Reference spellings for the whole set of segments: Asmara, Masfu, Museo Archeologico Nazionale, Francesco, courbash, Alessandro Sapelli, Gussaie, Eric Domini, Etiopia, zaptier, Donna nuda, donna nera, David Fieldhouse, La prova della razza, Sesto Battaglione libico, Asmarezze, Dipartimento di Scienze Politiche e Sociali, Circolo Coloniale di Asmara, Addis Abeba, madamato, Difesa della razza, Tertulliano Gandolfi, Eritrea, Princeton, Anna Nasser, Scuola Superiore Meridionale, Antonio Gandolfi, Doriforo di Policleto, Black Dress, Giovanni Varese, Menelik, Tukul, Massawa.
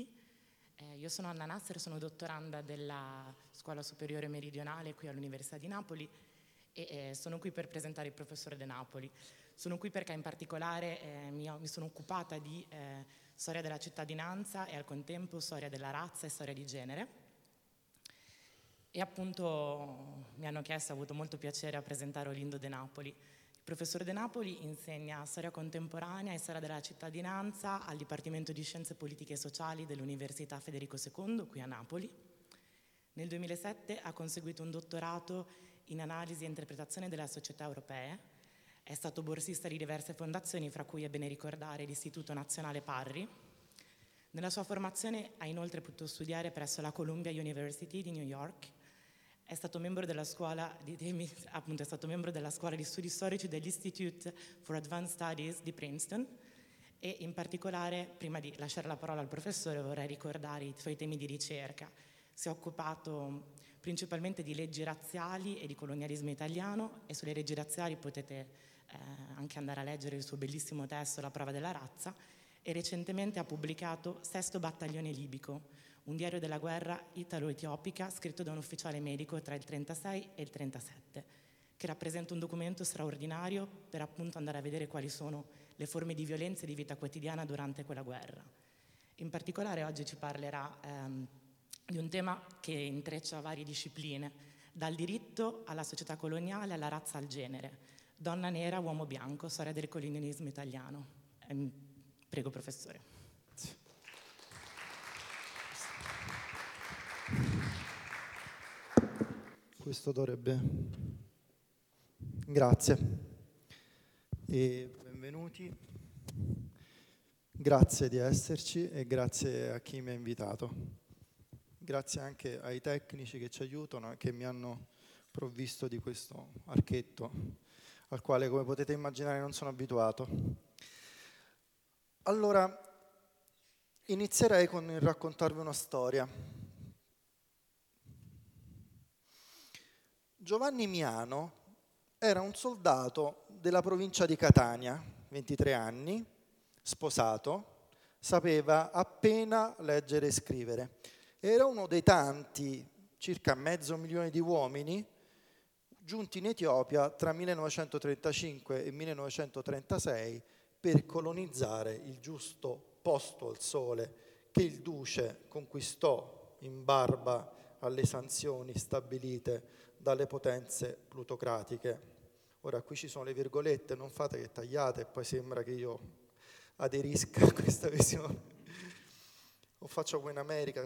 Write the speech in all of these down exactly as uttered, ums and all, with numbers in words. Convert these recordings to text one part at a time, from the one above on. tutti. Eh, io sono Anna Nasser, sono dottoranda della Scuola Superiore Meridionale qui all'Università di Napoli e eh, sono qui per presentare il professor De Napoli. Sono qui perché in particolare eh, mi, ho, mi sono occupata di eh, storia della cittadinanza e al contempo storia della razza e storia di genere. E appunto mi hanno chiesto, ho avuto molto piacere a presentare Olindo De Napoli. Il professor De Napoli insegna storia contemporanea e storia della cittadinanza al Dipartimento di Scienze Politiche e Sociali dell'Università Federico secondo, qui a Napoli. Nel duemilasette ha conseguito un dottorato in analisi e interpretazione delle società europee. È stato borsista di diverse fondazioni, fra cui è bene ricordare l'Istituto Nazionale Parri. Nella sua formazione ha inoltre potuto studiare presso la Columbia University di New York. È stato membro della scuola di, appunto, è stato membro della scuola di studi storici dell'Institute for Advanced Studies di Princeton e in particolare, prima di lasciare la parola al professore, vorrei ricordare i suoi temi di ricerca. Si è occupato principalmente di leggi razziali e di colonialismo italiano e sulle leggi razziali potete Eh, anche andare a leggere il suo bellissimo testo La prova della razza, e recentemente ha pubblicato Sesto Battaglione libico, un diario della guerra italo-etiopica scritto da un ufficiale medico tra il trentasei e il trentasette, che rappresenta un documento straordinario per appunto andare a vedere quali sono le forme di violenza e di vita quotidiana durante quella guerra. In particolare oggi ci parlerà ehm, di un tema che intreccia varie discipline, dal diritto alla società coloniale alla razza al genere. Donna nera, uomo bianco, storia del colonialismo italiano. Prego, professore. Questo dovrebbe... Grazie. E benvenuti. Grazie di esserci e grazie a chi mi ha invitato. Grazie anche ai tecnici che ci aiutano e che mi hanno provvisto di questo archetto, al quale, come potete immaginare, non sono abituato. Allora, inizierei con il raccontarvi una storia. Giovanni Miano era un soldato della provincia di Catania, ventitré anni, sposato, sapeva appena leggere e scrivere. Era uno dei tanti, circa mezzo milione di uomini, giunti in Etiopia tra millenovecentotrentacinque e millenovecentotrentasei per colonizzare il giusto posto al sole che il duce conquistò in barba alle sanzioni stabilite dalle potenze plutocratiche. Ora qui ci sono le virgolette, non fate che tagliate, poi sembra che io aderisca a questa visione. O faccio come in America.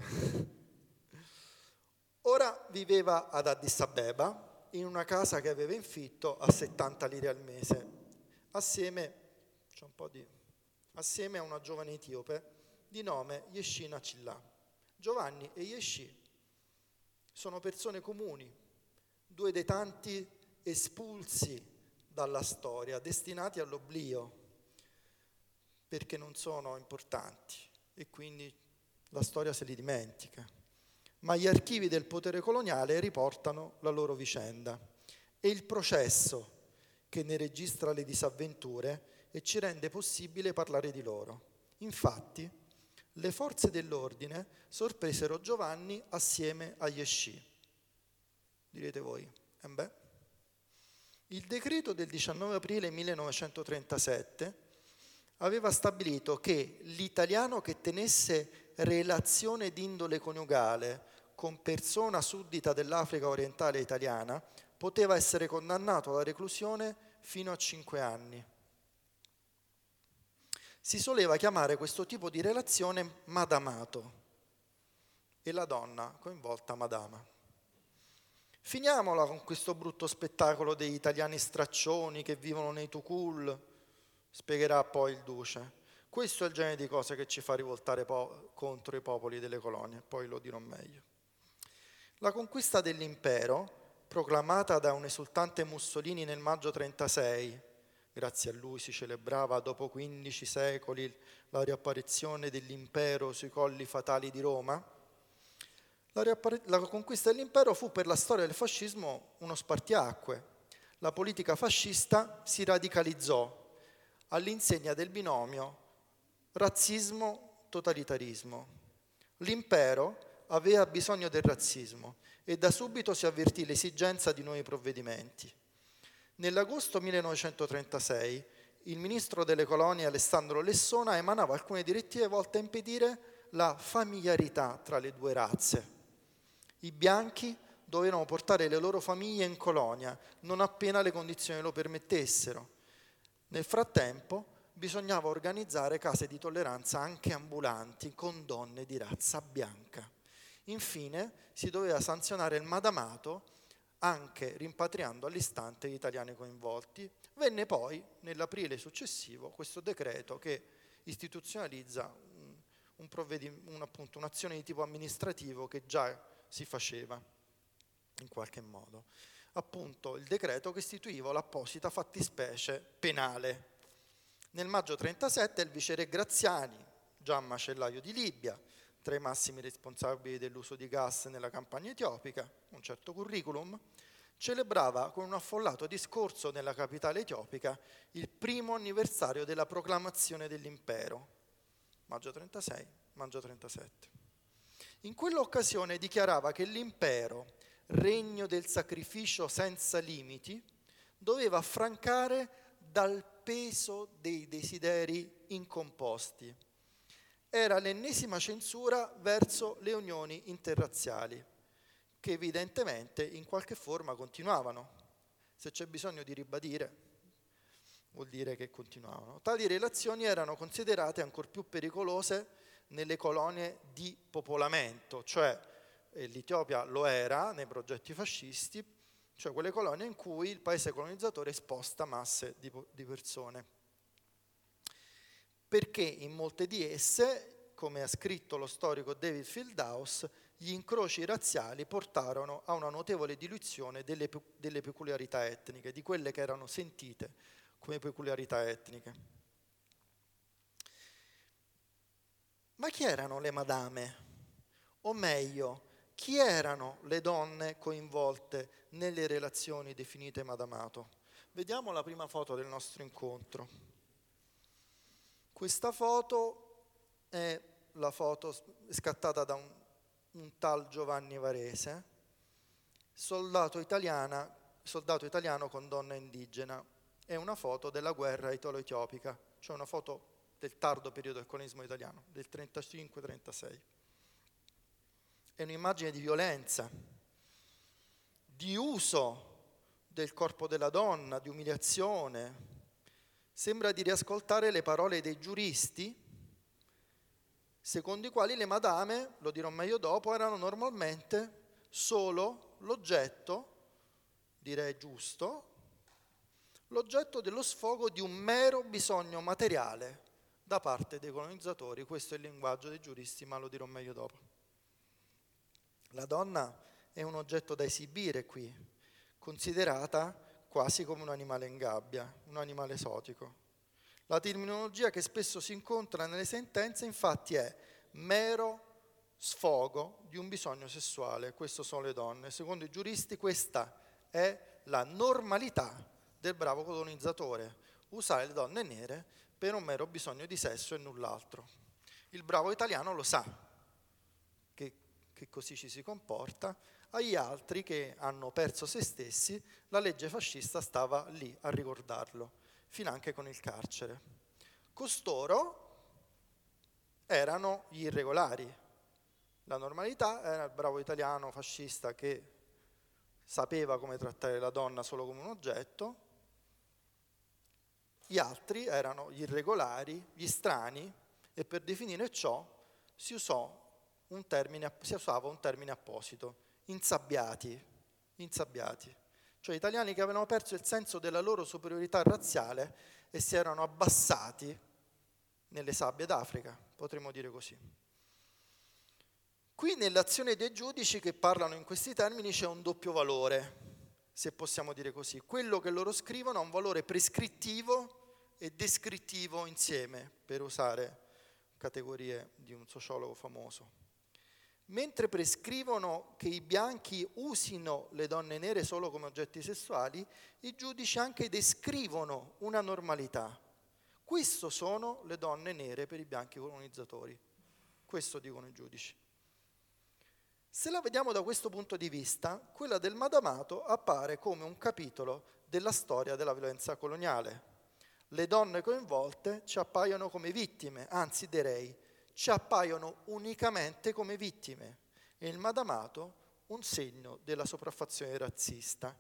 Ora viveva ad Addis Abeba, in una casa che aveva in fitto a settanta lire al mese, assieme, c'è un po' di, assieme a una giovane etiope di nome Yeshina Cilla. Giovanni e Yeshi sono persone comuni, due dei tanti espulsi dalla storia, destinati all'oblio, perché non sono importanti e quindi la storia se li dimentica. Ma gli archivi del potere coloniale riportano la loro vicenda e il processo che ne registra le disavventure e ci rende possibile parlare di loro. Infatti, le forze dell'ordine sorpresero Giovanni assieme a Yeshi. Direte voi, eh beh. Il decreto del diciannove aprile millenovecentotrentasette aveva stabilito che l'italiano che tenesse relazione d'indole coniugale con persona suddita dell'Africa orientale italiana poteva essere condannato alla reclusione fino a cinque anni. Si soleva chiamare questo tipo di relazione madamato e la donna coinvolta madama. Finiamola con questo brutto spettacolo degli italiani straccioni che vivono nei tukul, spiegherà poi il duce. Questo è il genere di cose che ci fa rivoltare po- contro i popoli delle colonie, poi lo dirò meglio. La conquista dell'impero, proclamata da un esultante Mussolini nel maggio trentasei, grazie a lui si celebrava dopo quindici secoli la riapparizione dell'impero sui colli fatali di Roma, la, riappar- la conquista dell'impero fu per la storia del fascismo uno spartiacque. La politica fascista si radicalizzò all'insegna del binomio razzismo-totalitarismo L'impero aveva bisogno del razzismo e da subito si avvertì l'esigenza di nuovi provvedimenti. Nell'agosto millenovecentotrentasei il ministro delle colonie Alessandro Lessona emanava alcune direttive volte a impedire la familiarità tra le due razze. I bianchi dovevano portare le loro famiglie in colonia non appena le condizioni lo permettessero. Nel frattempo bisognava organizzare case di tolleranza anche ambulanti con donne di razza bianca. Infine si doveva sanzionare il madamato anche rimpatriando all'istante gli italiani coinvolti. Venne poi nell'aprile successivo questo decreto che istituzionalizza un, un provvedimento, un, appunto, un'azione di tipo amministrativo che già si faceva in qualche modo. Appunto il decreto che istituiva l'apposita fattispecie penale. Nel maggio trentasette il viceré Graziani, già macellaio di Libia, tra i massimi responsabili dell'uso di gas nella campagna etiopica, un certo curriculum, celebrava con un affollato discorso nella capitale etiopica il primo anniversario della proclamazione dell'impero, maggio trentasei, maggio trentasette. In quell'occasione dichiarava che l'impero, regno del sacrificio senza limiti, doveva affrancare dal peso dei desideri incomposti. Era l'ennesima censura verso le unioni interrazziali, che evidentemente in qualche forma continuavano. Se c'è bisogno di ribadire, vuol dire che continuavano. Tali relazioni erano considerate ancor più pericolose nelle colonie di popolamento, cioè eh, l'Etiopia lo era nei progetti fascisti, cioè quelle colonie in cui il paese colonizzatore sposta masse di, di persone, perché in molte di esse, come ha scritto lo storico David Fieldhouse, gli incroci razziali portarono a una notevole diluizione delle, delle peculiarità etniche, di quelle che erano sentite come peculiarità etniche. Ma chi erano le madame? O meglio, chi erano le donne coinvolte nelle relazioni definite madamato? Vediamo la prima foto del nostro incontro. Questa foto è la foto scattata da un, un tal Giovanni Varese, soldato, italiana, soldato italiano con donna indigena. È una foto della guerra italo-etiopica, cioè una foto del tardo periodo del colonialismo italiano, del trentacinque trentasei. È un'immagine di violenza, di uso del corpo della donna, di umiliazione. Sembra di riascoltare le parole dei giuristi, secondo i quali le madame, lo dirò meglio dopo, erano normalmente solo l'oggetto, direi giusto, l'oggetto dello sfogo di un mero bisogno materiale da parte dei colonizzatori. Questo è il linguaggio dei giuristi, ma lo dirò meglio dopo. La donna è un oggetto da esibire qui, considerata quasi come un animale in gabbia, un animale esotico. La terminologia che spesso si incontra nelle sentenze infatti è mero sfogo di un bisogno sessuale, questo sono le donne. Secondo i giuristi questa è la normalità del bravo colonizzatore, usare le donne nere per un mero bisogno di sesso e null'altro. Il bravo italiano lo sa che, che così ci si comporta, agli altri che hanno perso se stessi la legge fascista stava lì a ricordarlo, finanche con il carcere. Costoro erano gli irregolari, la normalità era il bravo italiano fascista che sapeva come trattare la donna solo come un oggetto. Gli altri erano gli irregolari, gli strani, e per definire ciò si usò un termine, si usava un termine apposito, insabbiati, insabbiati, cioè italiani che avevano perso il senso della loro superiorità razziale e si erano abbassati nelle sabbie d'Africa, potremmo dire così. Qui nell'azione dei giudici che parlano in questi termini c'è un doppio valore, se possiamo dire così. Quello che loro scrivono ha un valore prescrittivo e descrittivo insieme, per usare categorie di un sociologo famoso. Mentre prescrivono che i bianchi usino le donne nere solo come oggetti sessuali, i giudici anche descrivono una normalità. Queste sono le donne nere per i bianchi colonizzatori. Questo dicono i giudici. Se la vediamo da questo punto di vista, quella del Madamato appare come un capitolo della storia della violenza coloniale. Le donne coinvolte ci appaiono come vittime, anzi direi, ci appaiono unicamente come vittime, e il Madamato un segno della sopraffazione razzista.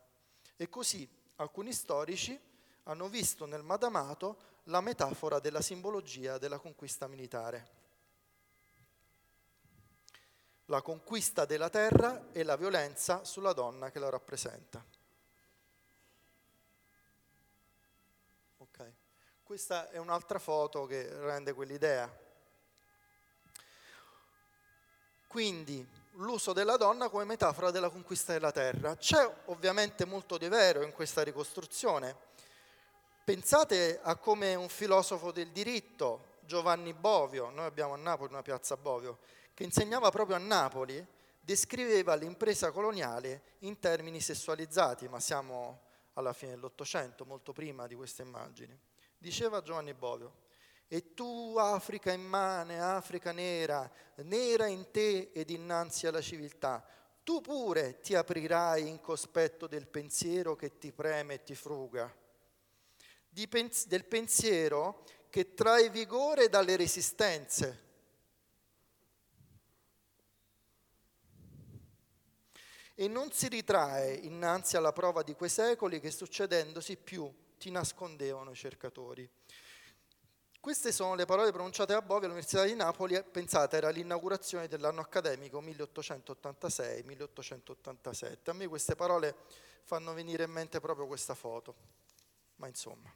E così alcuni storici hanno visto nel Madamato la metafora della simbologia della conquista militare. La conquista della terra e la violenza sulla donna che la rappresenta. Okay. Questa è un'altra foto che rende quell'idea. Quindi l'uso della donna come metafora della conquista della terra. C'è ovviamente molto di vero in questa ricostruzione. Pensate a come un filosofo del diritto, Giovanni Bovio, noi abbiamo a Napoli una piazza Bovio, che insegnava proprio a Napoli, descriveva l'impresa coloniale in termini sessualizzati, ma siamo alla fine dell'Ottocento, molto prima di queste immagini. Diceva Giovanni Bovio: «E tu, Africa immane, Africa nera, nera in te ed innanzi alla civiltà, tu pure ti aprirai in cospetto del pensiero che ti preme e ti fruga, di pens- del pensiero che trae vigore dalle resistenze». E non si ritrae innanzi alla prova di quei secoli che succedendosi più ti nascondevano i cercatori. Queste sono le parole pronunciate a Bovio all'Università di Napoli, pensate, era l'inaugurazione dell'anno accademico milleottocentottantasei milleottocentottantasette. A me queste parole fanno venire in mente proprio questa foto, ma insomma.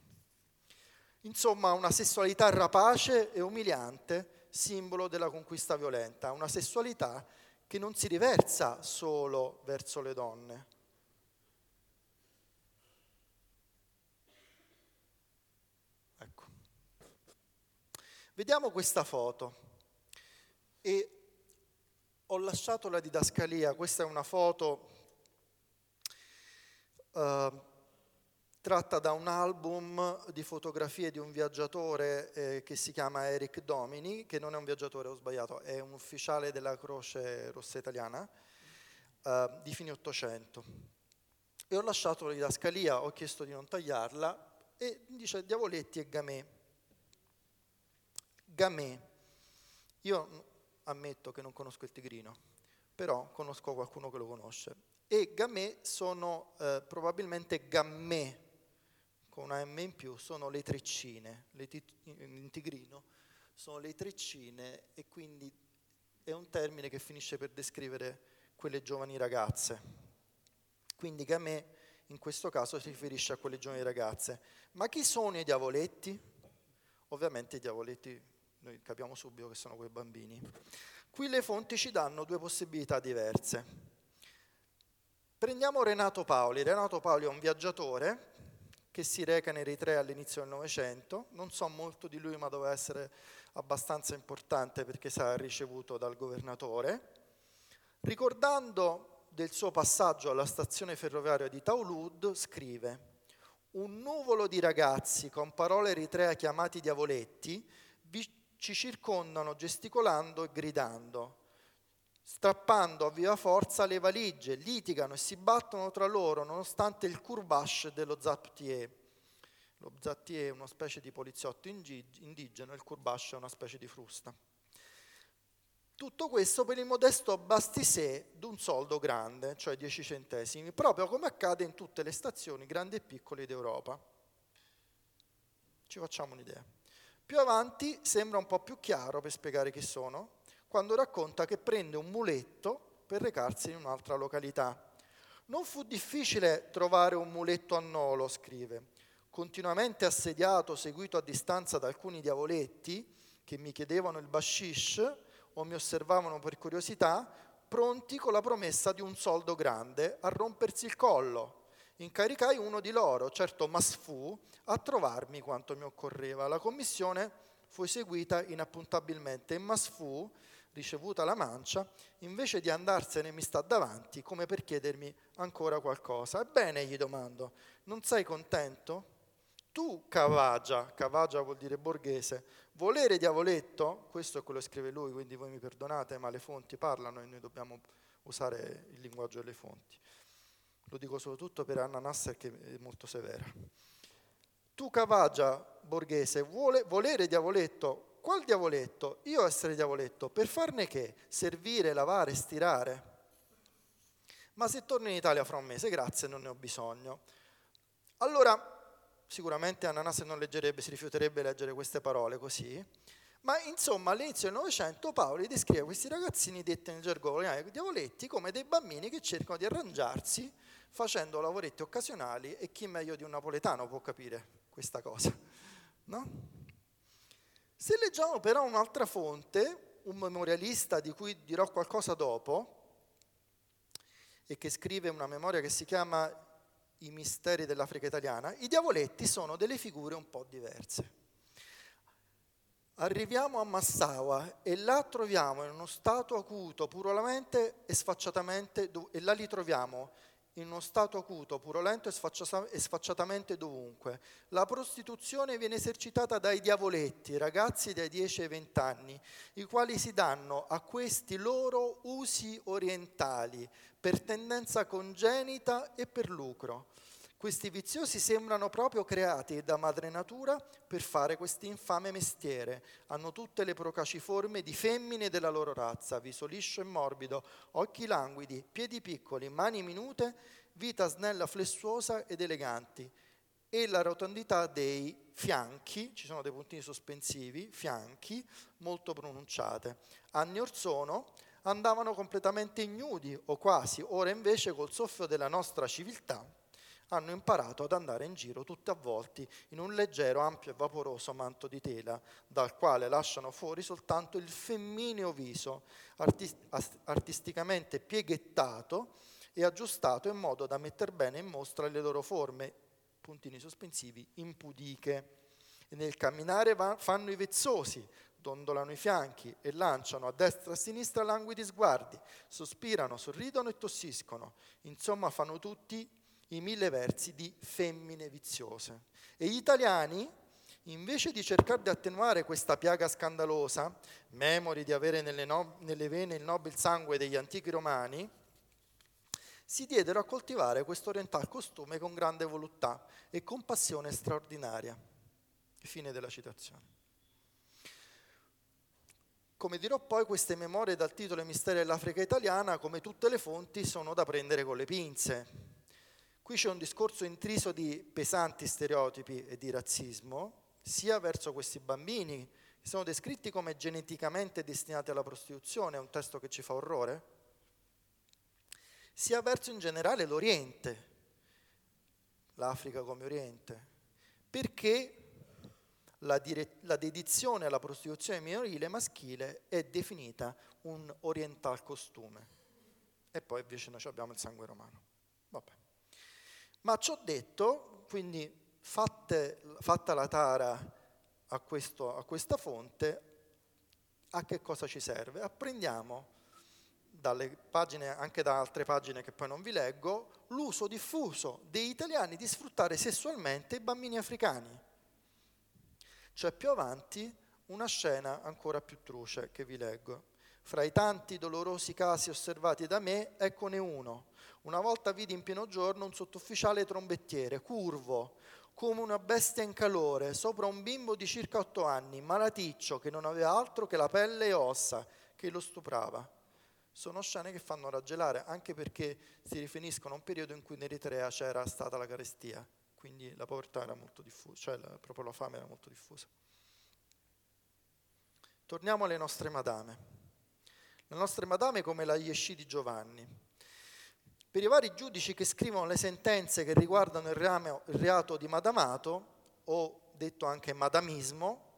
Insomma, una sessualità rapace e umiliante, simbolo della conquista violenta, una sessualità che non si riversa solo verso le donne. Ecco. Vediamo questa foto. E ho lasciato la didascalia, questa è una foto eh, tratta da un album di fotografie di un viaggiatore eh, che si chiama Eric Domini, che non è un viaggiatore, ho sbagliato, è un ufficiale della Croce Rossa Italiana eh, di fine Ottocento. E ho lasciato la didascalia, ho chiesto di non tagliarla, e dice Diavoletti e Gamè. Gamè. Io ammetto che non conosco il Tigrino, però conosco qualcuno che lo conosce. E Gamè sono eh, probabilmente Gammè, con una M in più, sono le treccine, le tit- in tigrino, sono le treccine, e quindi è un termine che finisce per descrivere quelle giovani ragazze. Quindi Gamè in questo caso si riferisce a quelle giovani ragazze. Ma chi sono i diavoletti? Ovviamente i diavoletti, noi capiamo subito che sono quei bambini. Qui le fonti ci danno due possibilità diverse. Prendiamo Renato Paoli. Renato Paoli è un viaggiatore che si reca in Eritrea all'inizio del Novecento, non so molto di lui ma doveva essere abbastanza importante perché sarà ricevuto dal governatore. Ricordando del suo passaggio alla stazione ferroviaria di Taulud, scrive: «Un nuvolo di ragazzi con parole eritrea chiamati diavoletti ci circondano gesticolando e gridando, strappando a viva forza le valigie, litigano e si battono tra loro nonostante il courbash dello zaptier». Lo zaptier è una specie di poliziotto indigeno, il courbash è una specie di frusta. Tutto questo per il modesto bastisè d'un soldo grande, cioè dieci centesimi, proprio come accade in tutte le stazioni grandi e piccole d'Europa. Ci facciamo un'idea. Più avanti sembra un po' più chiaro per spiegare chi sono, quando racconta che prende un muletto per recarsi in un'altra località. «Non fu difficile trovare un muletto a Nolo», scrive. «Continuamente assediato, seguito a distanza da alcuni diavoletti che mi chiedevano il bashish o mi osservavano per curiosità, pronti con la promessa di un soldo grande a rompersi il collo. Incaricai uno di loro, certo Masfu, a trovarmi quanto mi occorreva. La commissione fu eseguita inappuntabilmente e Masfu, ricevuta la mancia, invece di andarsene mi sta davanti come per chiedermi ancora qualcosa. Ebbene, gli domando, non sei contento? Tu, Cavagia, Cavagia vuol dire borghese, volere diavoletto, questo è quello che scrive lui, quindi voi mi perdonate, ma le fonti parlano e noi dobbiamo usare il linguaggio delle fonti. Lo dico soprattutto per Anna Nasser, che è molto severa. Tu cavaggia borghese, vuole, volere diavoletto, qual diavoletto? Io essere diavoletto, per farne che? Servire, lavare, stirare. Ma se torno in Italia fra un mese, grazie, non ne ho bisogno. Allora, sicuramente Anna Nasser non leggerebbe, si rifiuterebbe di leggere queste parole così, ma insomma all'inizio del Novecento Paoli descrive questi ragazzini, detti nel gergo coloniale diavoletti, come dei bambini che cercano di arrangiarsi facendo lavoretti occasionali, e chi meglio di un napoletano può capire questa cosa, no? Se leggiamo però un'altra fonte, un memorialista di cui dirò qualcosa dopo, e che scrive una memoria che si chiama I misteri dell'Africa italiana, i diavoletti sono delle figure un po' diverse. Arriviamo a Massawa e là troviamo in uno stato acuto puramente e sfacciatamente e là li troviamo in uno stato acuto, purulento e sfacciatamente dovunque. La prostituzione viene esercitata dai diavoletti, ragazzi dai dieci ai venti anni, i quali si danno a questi loro usi orientali, per tendenza congenita e per lucro. Questi viziosi sembrano proprio creati da madre natura per fare questo infame mestiere. Hanno tutte le procaciforme di femmine della loro razza, viso liscio e morbido, occhi languidi, piedi piccoli, mani minute, vita snella, flessuosa ed eleganti. E la rotondità dei fianchi, ci sono dei puntini sospensivi, fianchi, molto pronunciate. Anni or sono andavano completamente ignudi, o quasi, ora invece col soffio della nostra civiltà hanno imparato ad andare in giro tutti avvolti in un leggero, ampio e vaporoso manto di tela, dal quale lasciano fuori soltanto il femmineo viso, arti- artisticamente pieghettato e aggiustato in modo da metter bene in mostra le loro forme, puntini sospensivi, impudiche. E nel camminare va- fanno i vezzosi, dondolano i fianchi e lanciano a destra e a sinistra languidi sguardi, sospirano, sorridono e tossiscono. Insomma, fanno tutti i mille versi di femmine viziose. E gli italiani, invece di cercare di attenuare questa piaga scandalosa, memori di avere nelle, no- nelle vene il nobile sangue degli antichi romani, si diedero a coltivare questo oriental costume con grande voluttà e con passione straordinaria. Fine della citazione. Come dirò poi, queste memorie dal titolo I misteri dell'Africa italiana, come tutte le fonti, sono da prendere con le pinze. Qui c'è un discorso intriso di pesanti stereotipi e di razzismo, sia verso questi bambini, che sono descritti come geneticamente destinati alla prostituzione, è un testo che ci fa orrore, sia verso in generale l'Oriente, l'Africa come Oriente, perché La, dire- la dedizione alla prostituzione minorile e maschile è definita un oriental costume. E poi invece noi abbiamo il sangue romano. Vabbè. Ma ciò detto, quindi fatte, fatta la tara a, questo, a questa fonte, a che cosa ci serve? Apprendiamo dalle pagine, anche da altre pagine che poi non vi leggo, l'uso diffuso degli italiani di sfruttare sessualmente i bambini africani. C'è più avanti una scena ancora più truce che vi leggo. Fra i tanti dolorosi casi osservati da me, eccone uno. Una volta vidi in pieno giorno un sottufficiale trombettiere, curvo, come una bestia in calore, sopra un bimbo di circa otto anni, malaticcio, che non aveva altro che la pelle e ossa, che lo stuprava. Sono scene che fanno raggelare, anche perché si riferiscono a un periodo in cui in Eritrea c'era stata la carestia. Quindi la povertà era molto diffusa, cioè la, proprio la fame era molto diffusa. Torniamo alle nostre madame. Le nostre madame come la Yeshina di Giovanni. Per i vari giudici che scrivono le sentenze che riguardano il, reame, il reato di madamato, o detto anche madamismo,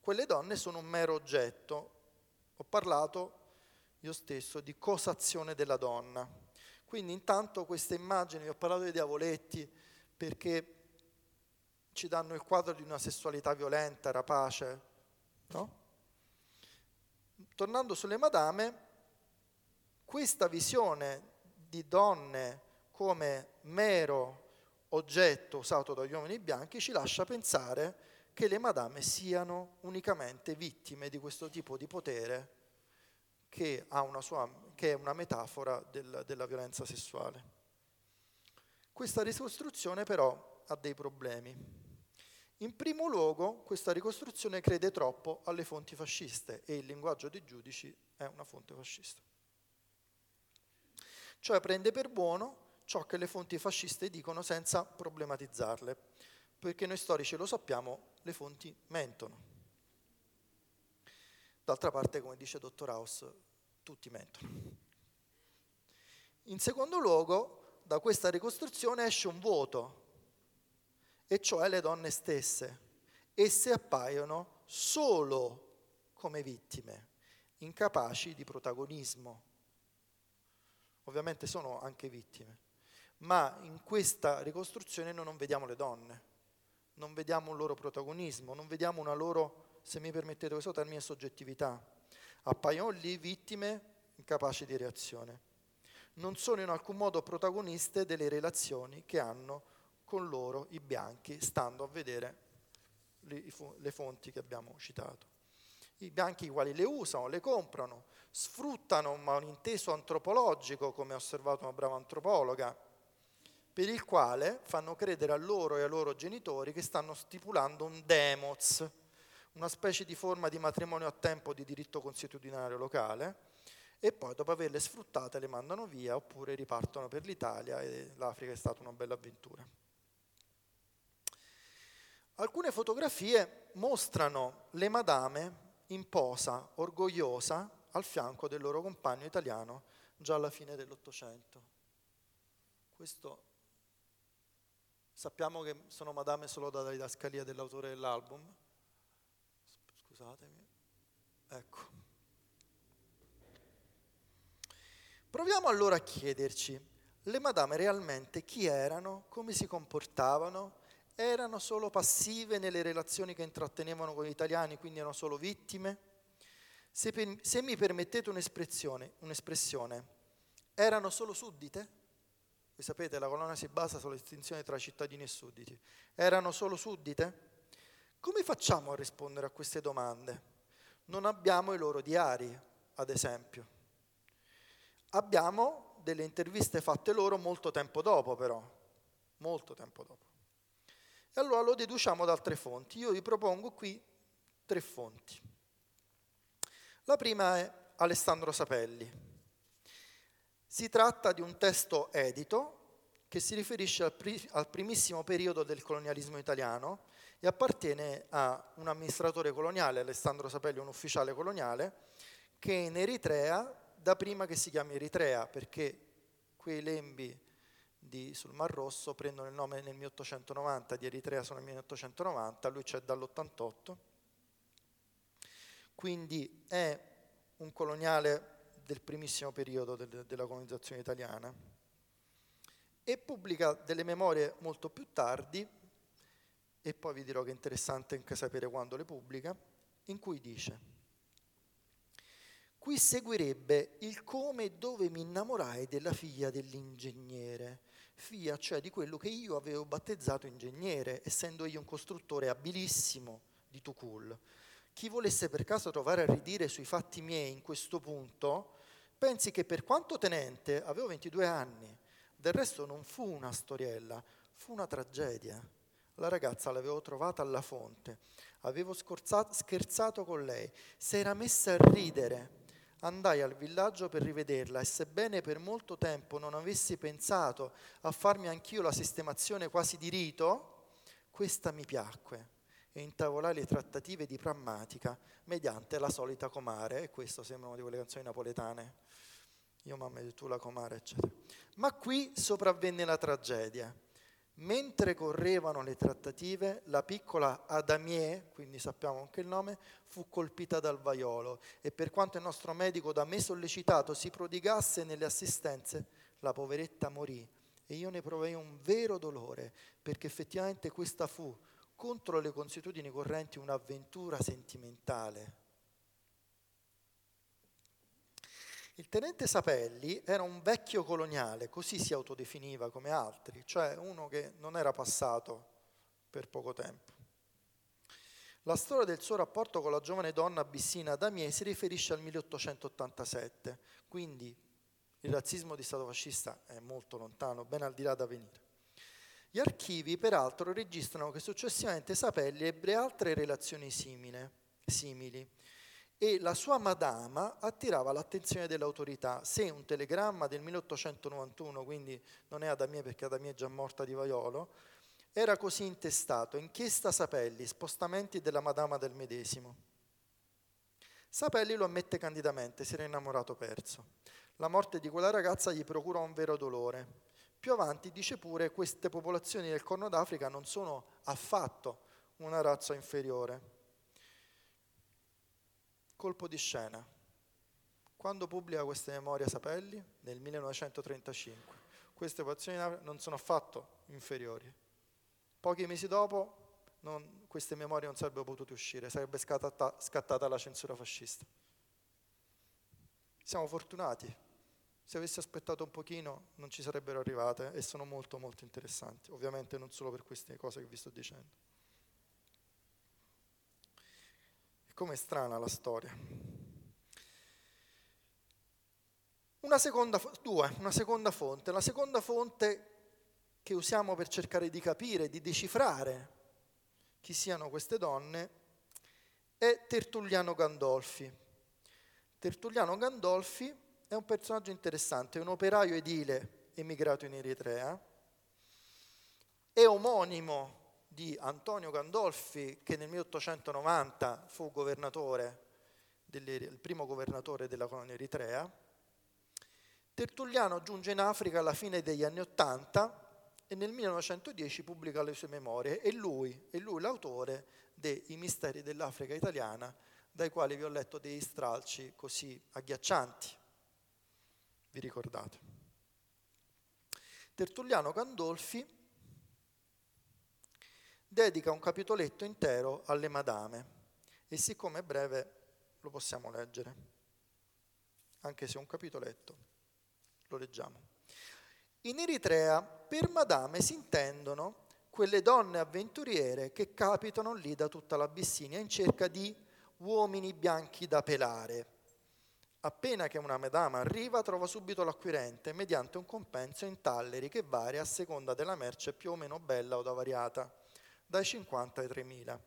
quelle donne sono un mero oggetto. Ho parlato io stesso di cosazione della donna. Quindi intanto queste immagini, vi ho parlato dei diavoletti, perché ci danno il quadro di una sessualità violenta, rapace, no? Tornando sulle madame, questa visione di donne come mero oggetto usato dagli uomini bianchi ci lascia pensare che le madame siano unicamente vittime di questo tipo di potere che ha una sua che è una metafora del, della violenza sessuale. Questa ricostruzione però ha dei problemi. In primo luogo, questa ricostruzione crede troppo alle fonti fasciste e il linguaggio dei giudici è una fonte fascista. Cioè prende per buono ciò che le fonti fasciste dicono senza problematizzarle, perché noi storici lo sappiamo, le fonti mentono. D'altra parte, come dice dottor House, tutti mentono. In secondo luogo, da questa ricostruzione esce un vuoto, e cioè le donne stesse. Esse appaiono solo come vittime, incapaci di protagonismo. Ovviamente sono anche vittime, ma in questa ricostruzione noi non vediamo le donne, non vediamo un loro protagonismo, non vediamo una loro, se mi permettete questo termine, soggettività. Appaiono lì vittime incapaci di reazione. Non sono in alcun modo protagoniste delle relazioni che hanno con loro i bianchi, stando a vedere le fonti che abbiamo citato. I bianchi i quali le usano, le comprano, sfruttano un malinteso antropologico, come ha osservato una brava antropologa, per il quale fanno credere a loro e ai loro genitori che stanno stipulando un demos, una specie di forma di matrimonio a tempo di diritto consuetudinario locale, e poi dopo averle sfruttate le mandano via oppure ripartono per l'Italia, e l'Africa è stata una bella avventura. Alcune fotografie mostrano le madame in posa, orgogliosa, al fianco del loro compagno italiano già alla fine dell'Ottocento. Questo sappiamo che sono madame solo dalla didascalia dell'autore dell'album. Scusatemi. Ecco. Proviamo allora a chiederci, le madame realmente chi erano, come si comportavano? Erano solo passive nelle relazioni che intrattenevano con gli italiani, quindi erano solo vittime? Se, per, se mi permettete un'espressione, un'espressione, erano solo suddite? Voi sapete, la colonna si basa sulla distinzione tra cittadini e sudditi. Erano solo suddite? Come facciamo a rispondere a queste domande? Non abbiamo i loro diari, ad esempio. Abbiamo delle interviste fatte loro molto tempo dopo, però. Molto tempo dopo. E allora lo deduciamo da altre fonti. Io vi propongo qui tre fonti. La prima è Alessandro Sapelli. Si tratta di un testo edito che si riferisce al, pri- al primissimo periodo del colonialismo italiano e appartiene a un amministratore coloniale, Alessandro Sapelli, un ufficiale coloniale, che in Eritrea, da prima che si chiami Eritrea, perché quei lembi Di, sul Mar Rosso prendono il nome nel milleottocentonovanta, di Eritrea sono nel milleottocentonovanta, lui c'è dall'ottantotto, quindi è un coloniale del primissimo periodo del, della colonizzazione italiana, e pubblica delle memorie molto più tardi, e poi vi dirò che è interessante anche sapere quando le pubblica, in cui dice: qui seguirebbe il come e dove mi innamorai della figlia dell'ingegnere, figlia cioè di quello che io avevo battezzato ingegnere, essendo io un costruttore abilissimo di Tukul. Chi volesse per caso trovare a ridire sui fatti miei in questo punto, pensi che per quanto tenente avevo ventidue anni, del resto non fu una storiella, fu una tragedia. La ragazza l'avevo trovata alla fonte, avevo scorzato, scherzato con lei, si era messa a ridere. Andai al villaggio per rivederla e sebbene per molto tempo non avessi pensato a farmi anch'io la sistemazione quasi di rito, questa mi piacque e intavolai le trattative di prammatica mediante la solita comare, e questo sembra una di quelle canzoni napoletane, io mamma e tu la comare, eccetera. Ma qui sopravvenne la tragedia. Mentre correvano le trattative, la piccola Adamie, quindi sappiamo anche il nome, fu colpita dal vaiolo e per quanto il nostro medico da me sollecitato si prodigasse nelle assistenze, la poveretta morì e io ne provai un vero dolore, perché effettivamente questa fu, contro le consuetudini correnti, un'avventura sentimentale. Il tenente Sapelli era un vecchio coloniale, così si autodefiniva come altri, cioè uno che non era passato per poco tempo. La storia del suo rapporto con la giovane donna abissina Adamie si riferisce al milleottocentottantasette, quindi il razzismo di Stato fascista è molto lontano, ben al di là da venire. Gli archivi, peraltro, registrano che successivamente Sapelli ebbe altre relazioni simile, simili e la sua madama attirava l'attenzione dell'autorità. Se un telegramma del milleottocentonovantuno, quindi non è Adamie perché Adamie è già morta di vaiolo, era così intestato: inchiesta Sapelli, spostamenti della madama del medesimo. Sapelli lo ammette candidamente, si era innamorato perso. La morte di quella ragazza gli procurò un vero dolore. Più avanti dice pure: queste popolazioni del Corno d'Africa non sono affatto una razza inferiore. Colpo di scena. Quando pubblica queste memorie Sapelli? Nel millenovecentotrentacinque. Queste popolazioni non sono affatto inferiori. Pochi mesi dopo non, queste memorie non sarebbero potute uscire, sarebbe scattata, scattata la censura fascista. Siamo fortunati. Se avessi aspettato un pochino non ci sarebbero arrivate e sono molto molto interessanti, ovviamente non solo per queste cose che vi sto dicendo. Com'è strana la storia. Una seconda, due, una seconda fonte, la seconda fonte che usiamo per cercare di capire, di decifrare chi siano queste donne, è Tertulliano Gandolfi. Tertulliano Gandolfi è un personaggio interessante, è un operaio edile emigrato in Eritrea, è omonimo di Antonio Gandolfi, che nel milleottocentonovanta fu governatore delle, il primo governatore della colonia eritrea. Tertulliano giunge in Africa alla fine degli anni Ottanta e nel millenovecentodieci pubblica le sue memorie. È lui, è lui l'autore de I misteri dell'Africa italiana, dai quali vi ho letto dei stralci così agghiaccianti. Vi ricordate? Tertulliano Gandolfi dedica un capitoletto intero alle madame e, siccome è breve, lo possiamo leggere, anche se è un capitoletto, lo leggiamo. In Eritrea per madame si intendono quelle donne avventuriere che capitano lì da tutta l'Abissinia in cerca di uomini bianchi da pelare. Appena che una madama arriva trova subito l'acquirente mediante un compenso in talleri che varia a seconda della merce più o meno bella o avariata, dai cinquanta ai tremila.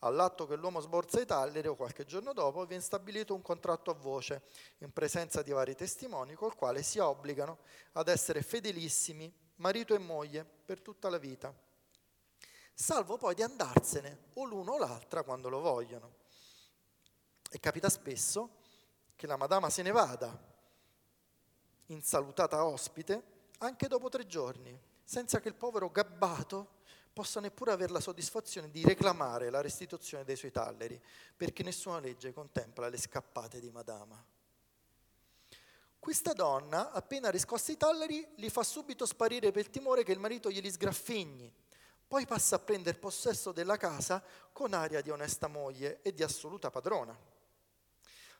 All'atto che l'uomo sborsa i talleri o qualche giorno dopo viene stabilito un contratto a voce in presenza di vari testimoni col quale si obbligano ad essere fedelissimi marito e moglie per tutta la vita, salvo poi di andarsene o l'uno o l'altra quando lo vogliono. E capita spesso che la madama se ne vada insalutata ospite anche dopo tre giorni, senza che il povero gabbato possa neppure avere la soddisfazione di reclamare la restituzione dei suoi talleri, perché nessuna legge contempla le scappate di madama. Questa donna, appena riscossa i talleri, li fa subito sparire per timore che il marito glieli sgraffigni, poi passa a prendere possesso della casa con aria di onesta moglie e di assoluta padrona.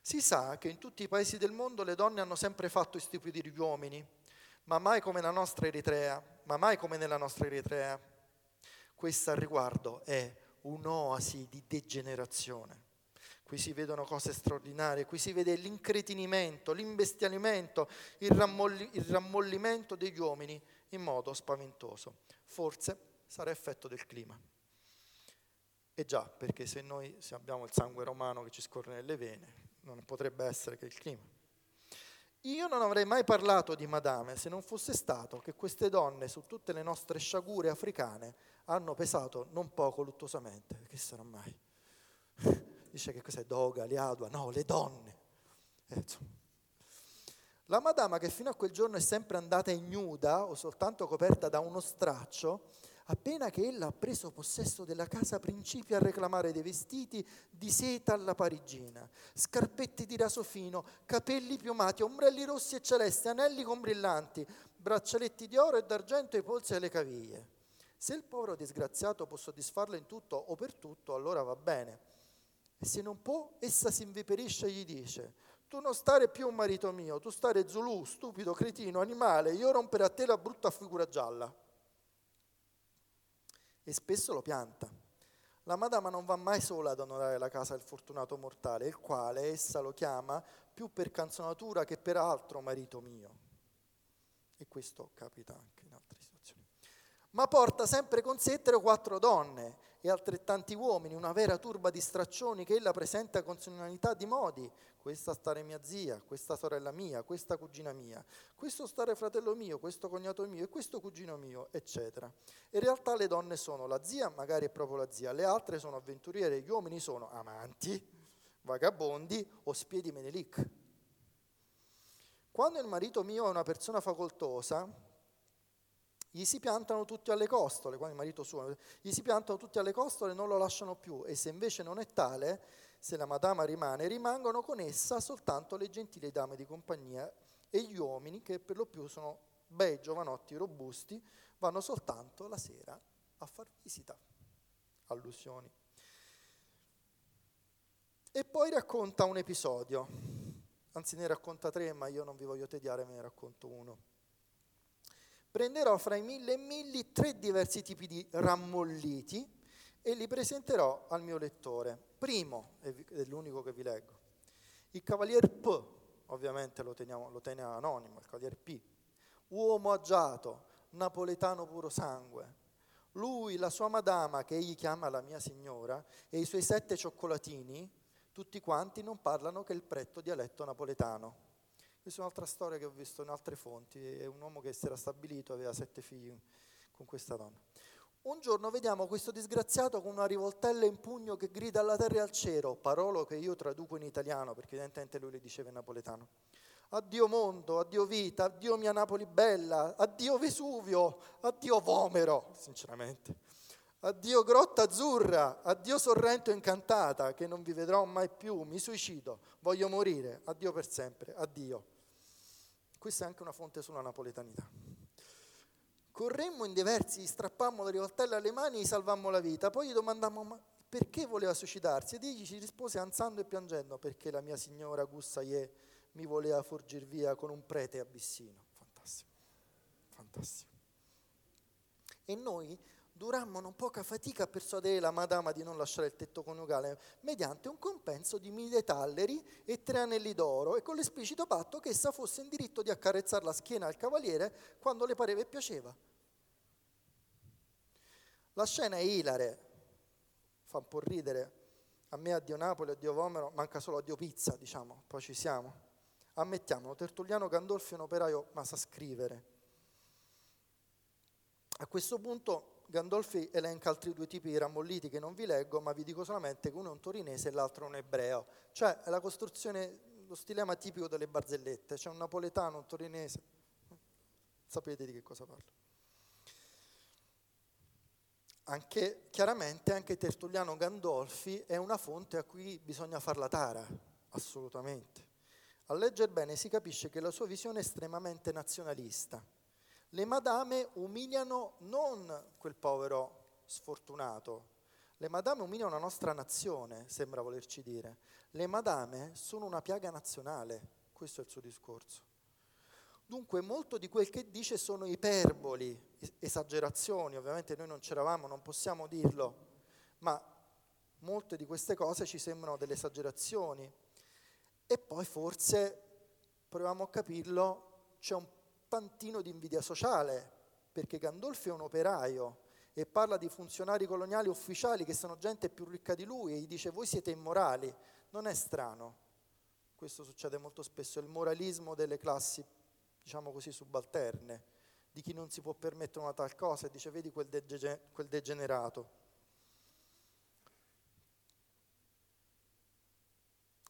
Si sa che in tutti i paesi del mondo le donne hanno sempre fatto istupidire gli uomini, ma mai come la nostra Eritrea, ma mai come nella nostra Eritrea. Questa al riguardo è un'oasi di degenerazione. Qui si vedono cose straordinarie, qui si vede l'incretinimento, l'imbestialimento, il, rammolli, il rammollimento degli uomini in modo spaventoso. Forse sarà effetto del clima. E già, perché se noi se abbiamo il sangue romano che ci scorre nelle vene, non potrebbe essere che il clima. Io non avrei mai parlato di madame se non fosse stato che queste donne su tutte le nostre sciagure africane hanno pesato non poco luttuosamente. Che sarà mai? Dice che cos'è Doga, Liadua? No, le donne. Eh, la madama, che fino a quel giorno è sempre andata ignuda o soltanto coperta da uno straccio, appena che ella ha preso possesso della casa principia a reclamare dei vestiti di seta alla parigina, scarpetti di raso fino, capelli piumati, ombrelli rossi e celesti, anelli con brillanti, braccialetti di oro e d'argento ai polsi e alle caviglie. Se il povero disgraziato può soddisfarla in tutto o per tutto, allora va bene. E se non può, essa si inviperisce e gli dice: tu non stare più marito mio, tu stare Zulù, stupido, cretino, animale, io rompere a te la brutta figura gialla. E spesso lo pianta. La madama non va mai sola ad onorare la casa del fortunato mortale, il quale essa lo chiama più per canzonatura che per altro marito mio. E questo capita anche in altre situazioni. Ma porta sempre con sé tre o quattro donne e altrettanti uomini, una vera turba di straccioni che ella presenta con sonorità di modi. Questa stare mia zia, questa sorella mia, questa cugina mia, questo stare fratello mio, questo cognato mio e questo cugino mio, eccetera. In realtà le donne sono la zia, magari è proprio la zia, le altre sono avventuriere, gli uomini sono amanti, vagabondi o spie di Menelik. Quando il marito mio è una persona facoltosa, gli si piantano tutti alle costole, quando il marito suo, gli si piantano tutti alle costole e non lo lasciano più, e se invece non è tale, se la madama rimane, rimangono con essa soltanto le gentili dame di compagnia e gli uomini, che per lo più sono bei giovanotti robusti, vanno soltanto la sera a far visita. Allusioni. E poi racconta un episodio, anzi ne racconta tre, ma io non vi voglio tediare, me ne racconto uno. Prenderò fra i mille e milli tre diversi tipi di rammolliti e li presenterò al mio lettore. Primo, ed è l'unico che vi leggo, il cavalier P, ovviamente lo teniamo, lo teniamo anonimo, il cavalier P, uomo agiato, napoletano puro sangue. Lui, la sua madama, che egli chiama la mia signora, e i suoi sette cioccolatini, tutti quanti non parlano che il pretto dialetto napoletano. Questa è un'altra storia che ho visto in altre fonti, è un uomo che si era stabilito, aveva sette figli con questa donna. Un giorno vediamo questo disgraziato con una rivoltella in pugno che grida alla terra e al cielo, parole che io traduco in italiano, perché evidentemente lui le diceva in napoletano. Addio mondo, addio vita, addio mia Napoli bella, addio Vesuvio, addio Vomero, sinceramente. Addio Grotta Azzurra, addio Sorrento incantata, che non vi vedrò mai più, mi suicido, voglio morire, addio per sempre, addio. Questa è anche una fonte sulla napoletanità. Corremmo in diversi, strappammo la rivoltella alle mani e gli salvammo la vita. Poi gli domandammo ma perché voleva suicidarsi ed egli ci rispose ansando e piangendo: perché la mia signora Gussaie mi voleva fuggir via con un prete abissino. Fantastico, fantastico. E noi durammo non poca fatica a persuadere la madama di non lasciare il tetto coniugale mediante un compenso di mille talleri e tre anelli d'oro e con l'esplicito patto che essa fosse in diritto di accarezzare la schiena al cavaliere quando le pareva e piaceva. La scena è ilare, fa un po' ridere, a me addio Napoli, addio Vomero, manca solo addio pizza, diciamo, poi ci siamo. Ammettiamolo, Tertulliano Gandolfi è un operaio ma sa scrivere. A questo punto Gandolfi elenca altri due tipi di rammolliti che non vi leggo, ma vi dico solamente che uno è un torinese e l'altro è un ebreo. Cioè è la costruzione, lo stilema tipico delle barzellette. C'è cioè un napoletano, un torinese. Sapete di che cosa parlo. Anche, chiaramente anche Tertulliano Gandolfi è una fonte a cui bisogna farla tara, assolutamente. A leggere bene si capisce che la sua visione è estremamente nazionalista. Le madame umiliano non quel povero sfortunato, le madame umiliano la nostra nazione, sembra volerci dire. Le madame sono una piaga nazionale, questo è il suo discorso. Dunque molto di quel che dice sono iperboli, esagerazioni, ovviamente noi non c'eravamo, non possiamo dirlo, ma molte di queste cose ci sembrano delle esagerazioni. E poi forse, proviamo a capirlo, c'è un tantino di invidia sociale, perché Gandolfi è un operaio e parla di funzionari coloniali ufficiali che sono gente più ricca di lui e gli dice voi siete immorali. Non è strano, questo succede molto spesso, il moralismo delle classi, diciamo così, subalterne, di chi non si può permettere una tal cosa e dice vedi quel, dege- quel degenerato.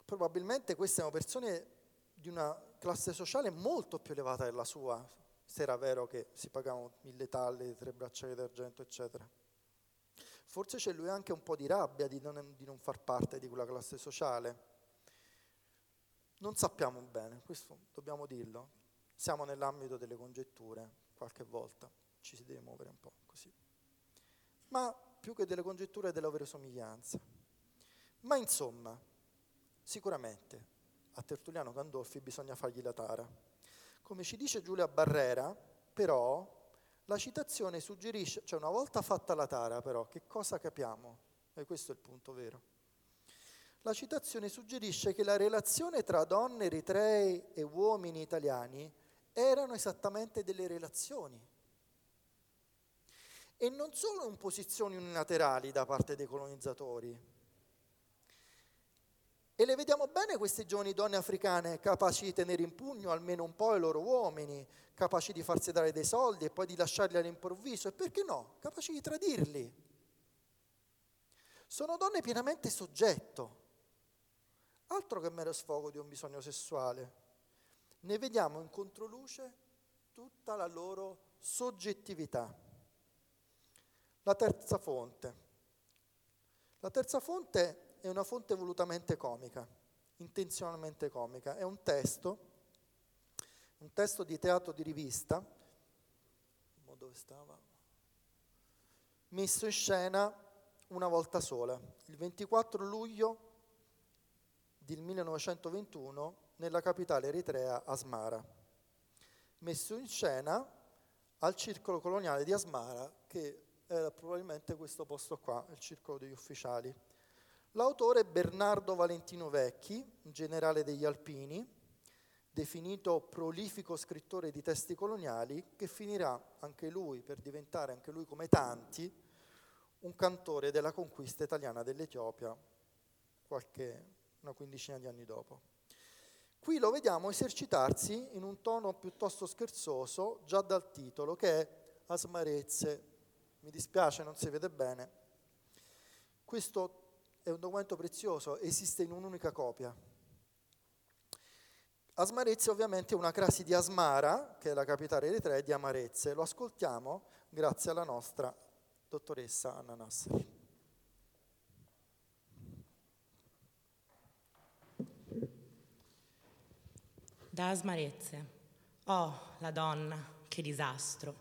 Probabilmente queste sono persone di una classe sociale molto più elevata della sua, se era vero che si pagavano mille talleri, tre bracciali d'argento, eccetera. Forse c'è lui anche un po' di rabbia di non, di non far parte di quella classe sociale. Non sappiamo bene, questo dobbiamo dirlo. Siamo nell'ambito delle congetture, qualche volta ci si deve muovere un po' così. Ma più che delle congetture è della verosomiglianza. Ma insomma, sicuramente a Tertulliano Gandolfi bisogna fargli la tara. Come ci dice Giulia Barrera, però, la citazione suggerisce, cioè una volta fatta la tara però, che cosa capiamo? E questo è il punto vero. La citazione suggerisce che la relazione tra donne eritree e uomini italiani erano esattamente delle relazioni, e non solo in posizioni unilaterali da parte dei colonizzatori. E le vediamo bene queste giovani donne africane, capaci di tenere in pugno almeno un po' i loro uomini, capaci di farsi dare dei soldi e poi di lasciarli all'improvviso, e perché no, capaci di tradirli. Sono donne pienamente soggetto, altro che mero sfogo di un bisogno sessuale. Ne vediamo in controluce tutta la loro soggettività. La terza fonte. La terza fonte è una fonte volutamente comica, intenzionalmente comica. È un testo, un testo di teatro di rivista, dove stava? Messo in scena una volta sola, il ventiquattro luglio del millenovecentoventuno, nella capitale eritrea Asmara. Messo in scena al Circolo Coloniale di Asmara, che era probabilmente questo posto qua, il Circolo degli Ufficiali. L'autore Bernardo Valentino Vecchi, generale degli Alpini, definito prolifico scrittore di testi coloniali, che finirà anche lui, per diventare anche lui come tanti, un cantore della conquista italiana dell'Etiopia qualche, una quindicina di anni dopo. Qui lo vediamo esercitarsi in un tono piuttosto scherzoso già dal titolo, che è Asmarezze. Mi dispiace, non si vede bene. Questo è un documento prezioso, esiste in un'unica copia. Asmarezze ovviamente è una crasi di Asmara, che è la capitale eritrea, di Amarezze. Lo ascoltiamo grazie alla nostra dottoressa Anna Nasser. Da Asmarezze. Oh, la donna, che disastro,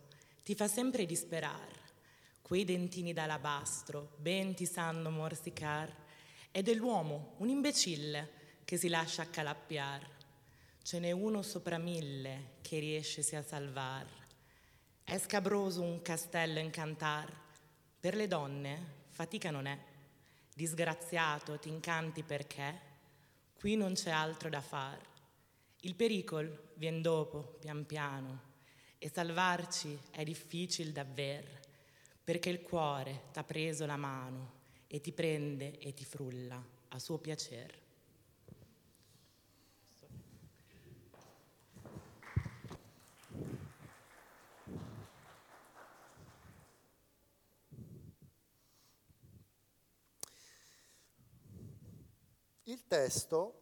ti fa sempre disperar. Quei dentini d'alabastro, ben ti sanno morsicar, ed è l'uomo, un imbecille, che si lascia accalappiar. Ce n'è uno sopra mille che riescesi a salvar. È scabroso un castello incantar, per le donne fatica non è. Disgraziato ti incanti perché qui non c'è altro da far. Il pericol vien dopo, pian piano, e salvarci è difficil davver. Perché il cuore t'ha preso la mano e ti prende e ti frulla a suo piacer. Il testo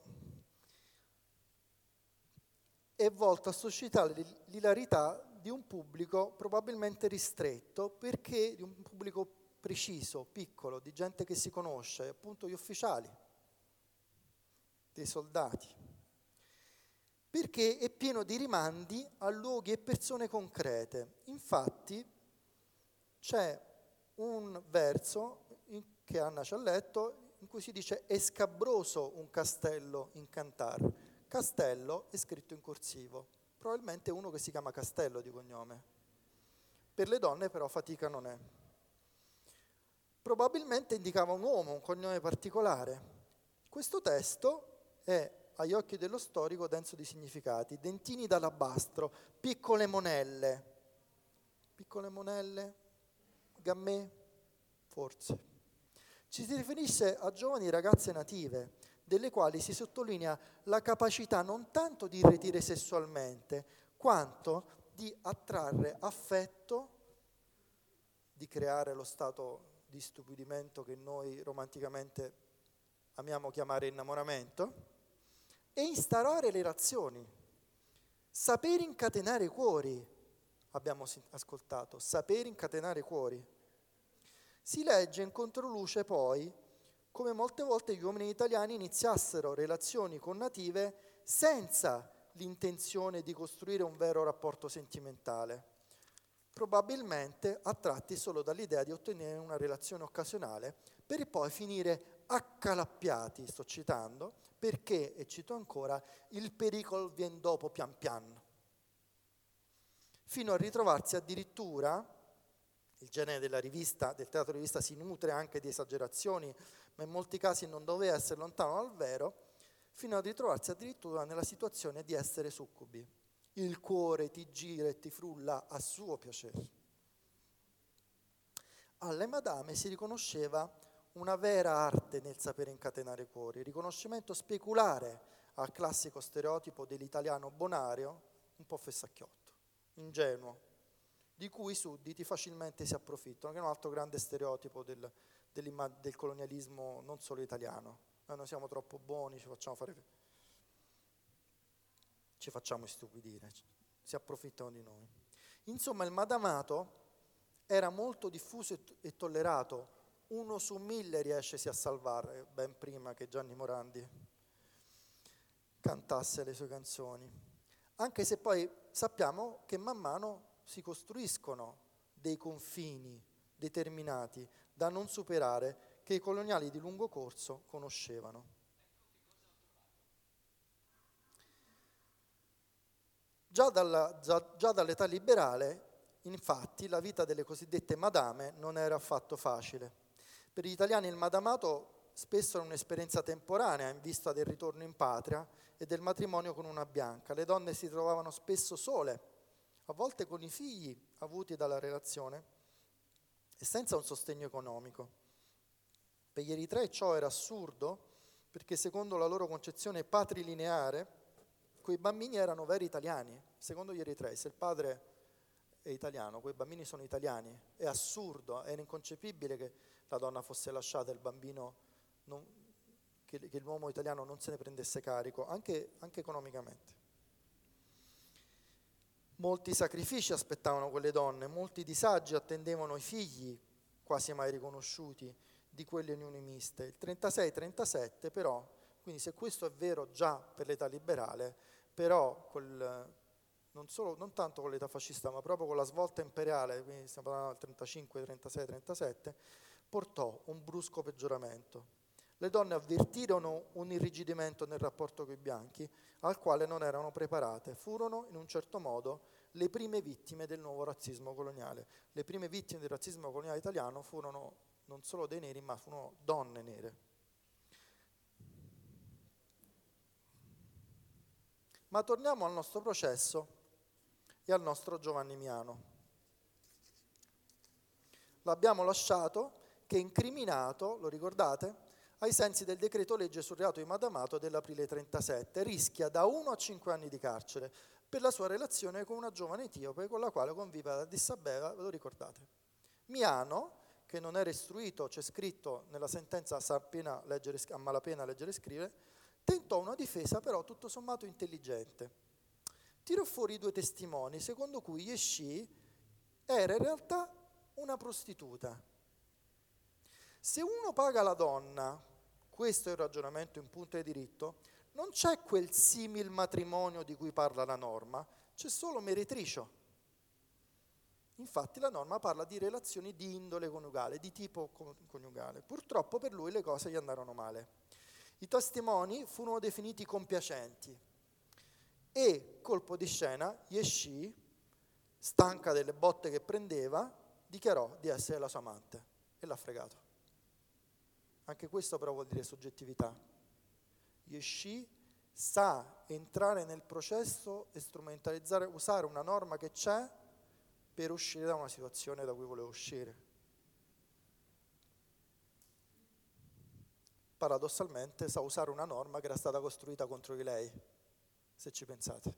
è volto a suscitare l'ilarità di un pubblico probabilmente ristretto, perché di un pubblico preciso, piccolo, di gente che si conosce, appunto gli ufficiali, dei soldati, perché è pieno di rimandi a luoghi e persone concrete. Infatti c'è un verso in, che Anna ci ha letto, in cui si dice «è scabroso un castello incantar». Castello è scritto in corsivo. Probabilmente uno che si chiama Castello di cognome. Per le donne però fatica non è. Probabilmente indicava un uomo, un cognome particolare. Questo testo è, agli occhi dello storico, denso di significati. Dentini d'alabastro, piccole monelle. Piccole monelle? Gammè? Forse. Ci si riferisce a giovani ragazze native, delle quali si sottolinea la capacità non tanto di irretire sessualmente, quanto di attrarre affetto, di creare lo stato di stupidimento che noi romanticamente amiamo chiamare innamoramento, e instaurare le relazioni. Saper incatenare cuori, abbiamo ascoltato, saper incatenare cuori. Si legge in controluce poi come molte volte gli uomini italiani iniziassero relazioni con native senza l'intenzione di costruire un vero rapporto sentimentale, probabilmente attratti solo dall'idea di ottenere una relazione occasionale, per poi finire accalappiati, sto citando, perché, e cito ancora, il pericolo vien dopo pian piano, fino a ritrovarsi addirittura, Il genere della rivista, del teatro rivista si nutre anche di esagerazioni, ma in molti casi non doveva essere lontano dal vero, fino a ritrovarsi addirittura nella situazione di essere succubi. Il cuore ti gira e ti frulla a suo piacere. Alle madame si riconosceva una vera arte nel sapere incatenare cuori, riconoscimento speculare al classico stereotipo dell'italiano bonario, un po' fessacchiotto, ingenuo, di cui i sudditi facilmente si approfittano, che è un altro grande stereotipo del, del colonialismo non solo italiano. Noi non siamo troppo buoni, ci facciamo fare, ci facciamo istupidire, si approfittano di noi. Insomma, il madamato era molto diffuso e, to- e tollerato, uno su mille riescesi a salvare, ben prima che Gianni Morandi cantasse le sue canzoni, anche se poi sappiamo che man mano si costruiscono dei confini determinati da non superare che i coloniali di lungo corso conoscevano. Già, dalla, già, già dall'età liberale, infatti, la vita delle cosiddette madame non era affatto facile. Per gli italiani il madamato spesso era un'esperienza temporanea in vista del ritorno in patria e del matrimonio con una bianca. Le donne si trovavano spesso sole, a volte con i figli avuti dalla relazione e senza un sostegno economico. Per gli eritrei ciò era assurdo perché secondo la loro concezione patrilineare quei bambini erano veri italiani. Secondo gli eritrei, se il padre è italiano, quei bambini sono italiani, è assurdo, era inconcepibile che la donna fosse lasciata e il bambino non, che, che l'uomo italiano non se ne prendesse carico, anche, anche economicamente. Molti sacrifici aspettavano quelle donne, molti disagi attendevano i figli, quasi mai riconosciuti, di quelle unioni miste. Il trentasei trentasette però, quindi se questo è vero già per l'età liberale, però quel Non, solo, non tanto con l'età fascista, ma proprio con la svolta imperiale, quindi stiamo parlando del trentacinque, trentasei, trentasette, portò un brusco peggioramento. Le donne avvertirono un irrigidimento nel rapporto con i bianchi, al quale non erano preparate. Furono, in un certo modo, le prime vittime del nuovo razzismo coloniale. Le prime vittime del razzismo coloniale italiano furono non solo dei neri, ma furono donne nere. Ma torniamo al nostro processo e al nostro Giovanni Miano. L'abbiamo lasciato che è incriminato, lo ricordate, ai sensi del decreto legge sul reato di madamato dell'aprile trentasette, rischia da uno a cinque anni di carcere per la sua relazione con una giovane etiope con la quale conviveva ad Addis Abeba, lo ricordate. Miano, che non era istruito, c'è scritto nella sentenza a malapena leggere e scrivere, tentò una difesa però tutto sommato intelligente. Tirò fuori due testimoni, secondo cui Yeshi era in realtà una prostituta. Se uno paga la donna, questo è il ragionamento in punto di diritto, non c'è quel simil matrimonio di cui parla la norma, c'è solo meretricio. Infatti la norma parla di relazioni di indole coniugale, di tipo coniugale. Purtroppo per lui le cose gli andarono male. I testimoni furono definiti compiacenti, e, colpo di scena, Yeshi, stanca delle botte che prendeva, dichiarò di essere la sua amante e l'ha fregato. Anche questo però vuol dire soggettività. Yeshi sa entrare nel processo e strumentalizzare, usare una norma che c'è per uscire da una situazione da cui voleva uscire. Paradossalmente sa usare una norma che era stata costruita contro di lei, se ci pensate.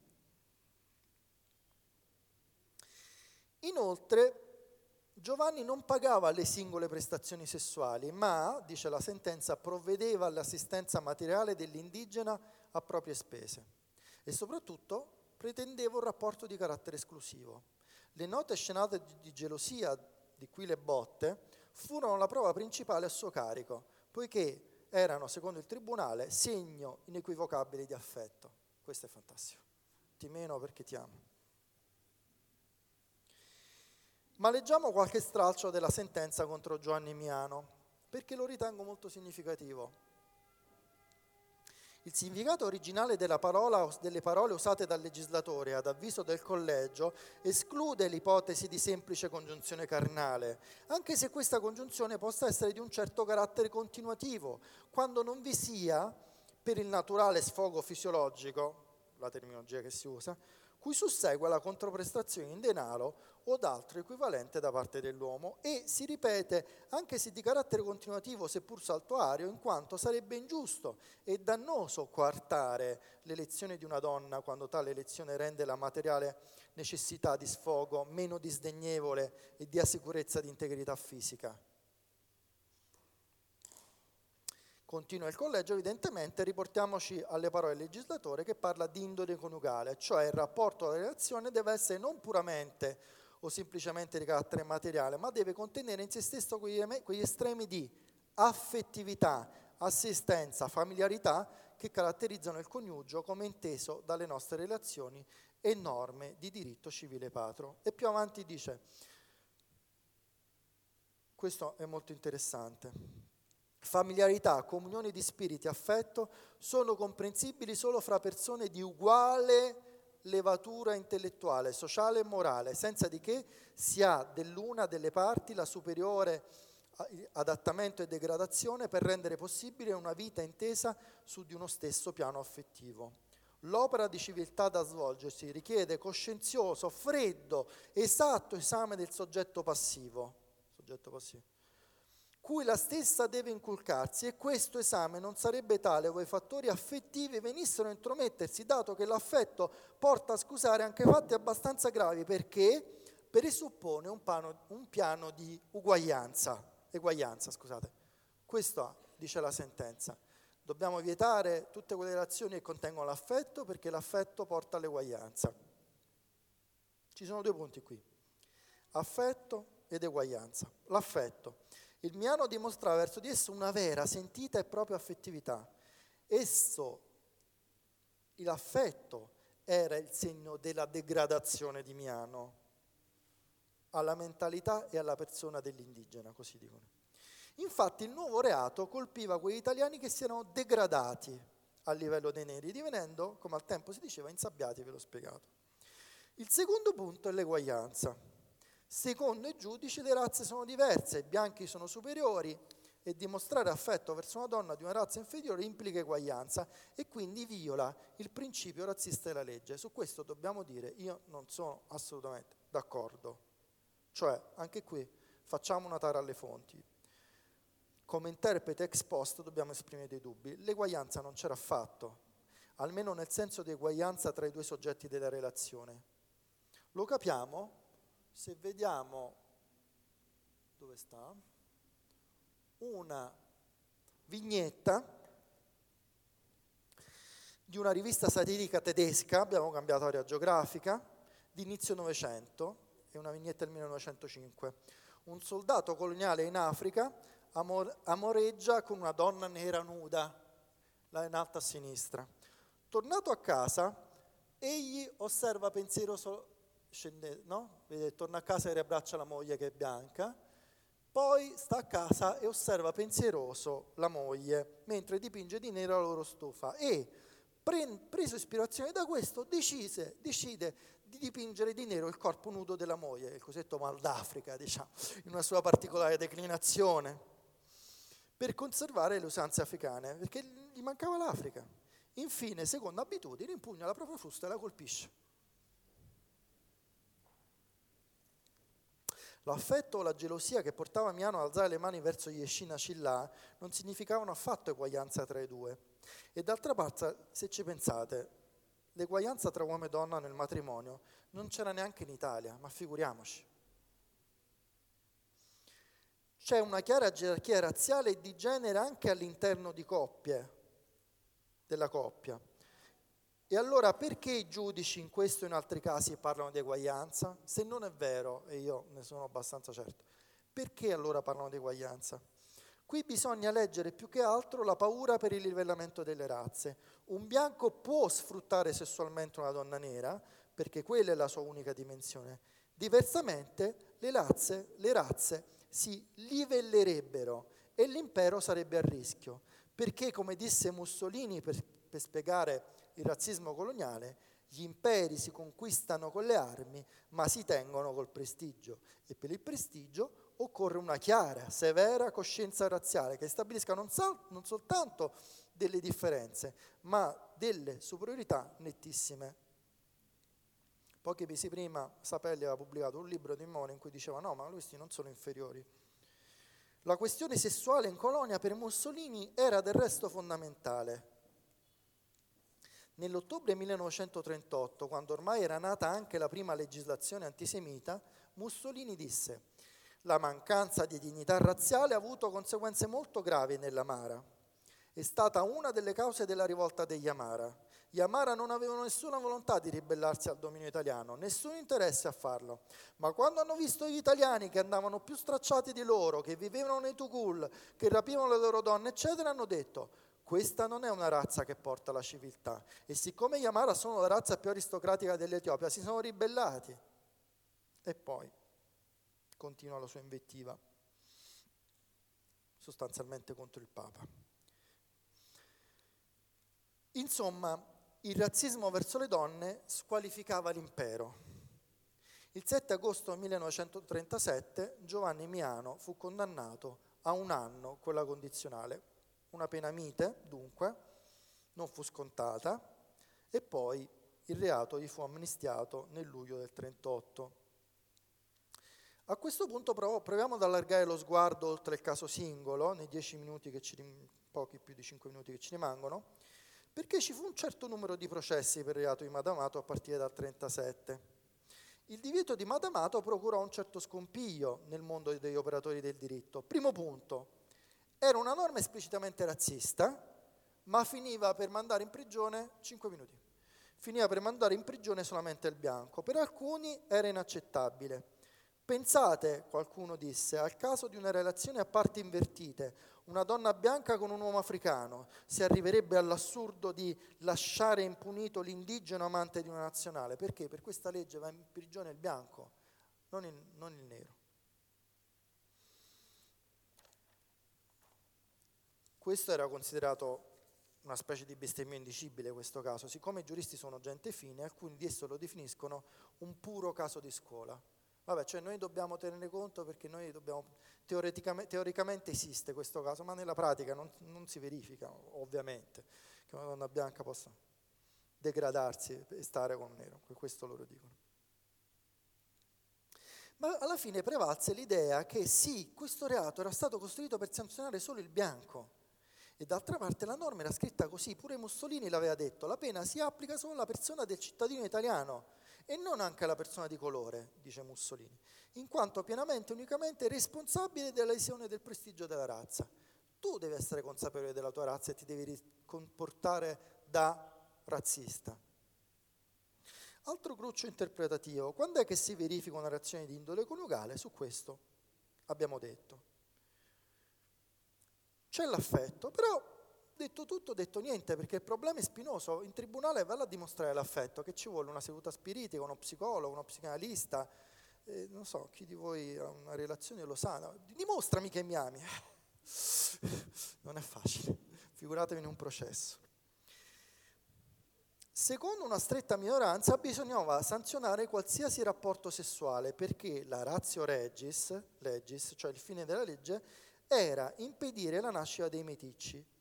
Inoltre, Giovanni non pagava le singole prestazioni sessuali, ma, dice la sentenza, provvedeva all'assistenza materiale dell'indigena a proprie spese e soprattutto pretendeva un rapporto di carattere esclusivo. Le note scenate di gelosia, di cui le botte, furono la prova principale a suo carico, poiché erano, secondo il tribunale, segno inequivocabile di affetto. Questo è fantastico. Ti meno perché ti amo. Ma leggiamo qualche stralcio della sentenza contro Giovanni Miano, perché lo ritengo molto significativo. Il significato originale della parola, delle parole usate dal legislatore ad avviso del collegio esclude l'ipotesi di semplice congiunzione carnale, anche se questa congiunzione possa essere di un certo carattere continuativo, quando non vi sia, per il naturale sfogo fisiologico, la terminologia che si usa, cui sussegua la controprestazione in denaro o d'altro equivalente da parte dell'uomo, e si ripete anche se di carattere continuativo, seppur saltuario, in quanto sarebbe ingiusto e dannoso coartare l'elezione di una donna quando tale elezione rende la materiale necessità di sfogo meno disdegnevole e dia sicurezza di integrità fisica. Continua il collegio, evidentemente riportiamoci alle parole del legislatore che parla di indole coniugale, cioè il rapporto alla relazione deve essere non puramente o semplicemente di carattere materiale, ma deve contenere in se stesso quegli estremi di affettività, assistenza, familiarità che caratterizzano il coniugio come inteso dalle nostre relazioni e norme di diritto civile patro. E più avanti dice, questo è molto interessante, familiarità, comunione di spiriti, affetto sono comprensibili solo fra persone di uguale levatura intellettuale, sociale e morale, senza di che si ha dell'una delle parti la superiore adattamento e degradazione per rendere possibile una vita intesa su di uno stesso piano affettivo. L'opera di civiltà da svolgersi richiede coscienzioso, freddo, esatto esame del soggetto passivo, soggetto passivo, cui la stessa deve inculcarsi, e questo esame non sarebbe tale ove i fattori affettivi venissero a intromettersi, dato che l'affetto porta a scusare anche fatti abbastanza gravi perché presuppone un, pano, un piano di uguaglianza, eguaglianza, scusate. Questo dice la sentenza. Dobbiamo vietare tutte quelle relazioni che contengono l'affetto perché l'affetto porta all'eguaglianza. Ci sono due punti qui, affetto ed eguaglianza. L'affetto. Il Miano dimostra verso di esso una vera, sentita e propria affettività. Esso, l'affetto, era il segno della degradazione di Miano alla mentalità e alla persona dell'indigena, così dicono. Infatti il nuovo reato colpiva quegli italiani che si erano degradati a livello dei neri, divenendo, come al tempo si diceva, insabbiati, ve l'ho spiegato. Il secondo punto è l'eguaglianza. Secondo i giudici le razze sono diverse, i bianchi sono superiori e dimostrare affetto verso una donna di una razza inferiore implica eguaglianza e quindi viola il principio razzista della legge. Su questo dobbiamo dire io non sono assolutamente d'accordo, cioè anche qui facciamo una tara alle fonti. Come interprete ex post dobbiamo esprimere dei dubbi, l'eguaglianza non c'era affatto, almeno nel senso di eguaglianza tra i due soggetti della relazione. Lo capiamo se vediamo, dove sta, una vignetta di una rivista satirica tedesca, abbiamo cambiato area geografica, di inizio Novecento, è una vignetta del millenovecentocinque. Un soldato coloniale in Africa amor- amoreggia con una donna nera nuda, là in alto a sinistra. Tornato a casa, egli osserva pensiero solo... Scende, no? Vede, torna a casa e riabbraccia la moglie che è bianca, poi sta a casa e osserva pensieroso la moglie mentre dipinge di nero la loro stufa e pre- preso ispirazione da questo decise, decide di dipingere di nero il corpo nudo della moglie, il cosiddetto mal d'Africa, diciamo, in una sua particolare declinazione, per conservare le usanze africane, perché gli mancava l'Africa. Infine, secondo abitudine, impugna la propria frusta e la colpisce. L'affetto o la gelosia che portava Miano ad alzare le mani verso Yeshina Cilla non significavano affatto eguaglianza tra i due. E d'altra parte, se ci pensate, l'eguaglianza tra uomo e donna nel matrimonio non c'era neanche in Italia, ma figuriamoci. C'è una chiara gerarchia razziale e di genere anche all'interno di coppie, della coppia. E allora perché i giudici in questo e in altri casi parlano di eguaglianza? Se non è vero, e io ne sono abbastanza certo, perché allora parlano di eguaglianza? Qui bisogna leggere più che altro la paura per il livellamento delle razze. Un bianco può sfruttare sessualmente una donna nera, perché quella è la sua unica dimensione. Diversamente le razze, le razze si livellerebbero e l'impero sarebbe a rischio, perché come disse Mussolini per per spiegare il razzismo coloniale, gli imperi si conquistano con le armi, ma si tengono col prestigio, e per il prestigio occorre una chiara, severa coscienza razziale che stabilisca non, sol- non soltanto delle differenze, ma delle superiorità nettissime. Pochi mesi prima Sapelli aveva pubblicato un libro di memoria in cui diceva no, ma questi non sono inferiori. La questione sessuale in colonia per Mussolini era del resto fondamentale. Nell'ottobre millenovecentotrentotto, quando ormai era nata anche la prima legislazione antisemita, Mussolini disse: la mancanza di dignità razziale ha avuto conseguenze molto gravi nell'Amara. È stata una delle cause della rivolta degli Amara. Gli Amara non avevano nessuna volontà di ribellarsi al dominio italiano, nessun interesse a farlo. Ma quando hanno visto gli italiani che andavano più stracciati di loro, che vivevano nei Tukul, che rapivano le loro donne, eccetera, hanno detto: questa non è una razza che porta la civiltà. E siccome gli Amara sono la razza più aristocratica dell'Etiopia, si sono ribellati. E poi continua la sua invettiva, sostanzialmente contro il Papa. Insomma, il razzismo verso le donne squalificava l'impero. Il sette agosto millenovecentotrentasette Giovanni Miano fu condannato a un anno con la condizionale, una pena mite, dunque, non fu scontata, e poi il reato gli fu amnistiato nel luglio del trentotto. A questo punto prov- proviamo ad allargare lo sguardo oltre il caso singolo, nei dieci minuti che ci rim- pochi più di cinque minuti che ci rimangono, perché ci fu un certo numero di processi per il reato di Madamato a partire dal trentasette. Il divieto di Madamato procurò un certo scompiglio nel mondo degli operatori del diritto. Primo punto, era una norma esplicitamente razzista, ma finiva per mandare in prigione cinque minuti. Finiva per mandare in prigione solamente il bianco. Per alcuni era inaccettabile. Pensate, qualcuno disse, al caso di una relazione a parti invertite, una donna bianca con un uomo africano, si arriverebbe all'assurdo di lasciare impunito l'indigeno amante di una nazionale, perché per questa legge va in prigione il bianco, non il, non il nero. Questo era considerato una specie di bestemmia indicibile, questo caso, siccome i giuristi sono gente fine, alcuni di essi lo definiscono un puro caso di scuola. Vabbè, cioè noi dobbiamo tenere conto perché noi dobbiamo, teoricamente, teoricamente esiste questo caso, ma nella pratica non, non si verifica, ovviamente, che una donna bianca possa degradarsi e stare con un nero, questo loro dicono. Ma alla fine prevalse l'idea che sì, questo reato era stato costruito per sanzionare solo il bianco, e d'altra parte la norma era scritta così, pure Mussolini l'aveva detto, la pena si applica solo alla persona del cittadino italiano, e non anche alla persona di colore, dice Mussolini, in quanto pienamente e unicamente responsabile della lesione del prestigio della razza. Tu devi essere consapevole della tua razza e ti devi comportare da razzista. Altro cruccio interpretativo, quando è che si verifica una reazione di indole coniugale? Su questo abbiamo detto. C'è l'affetto, però detto tutto, detto niente, perché il problema è spinoso. In tribunale va là a dimostrare l'affetto, che ci vuole una seduta spiritica, uno psicologo, uno psicanalista, eh, non so, chi di voi ha una relazione lo sa, no? Dimostrami che mi ami. Non è facile, figuratevi in un processo. Secondo una stretta minoranza bisognava sanzionare qualsiasi rapporto sessuale, perché la ratio regis, legis, cioè il fine della legge, era impedire la nascita dei meticci.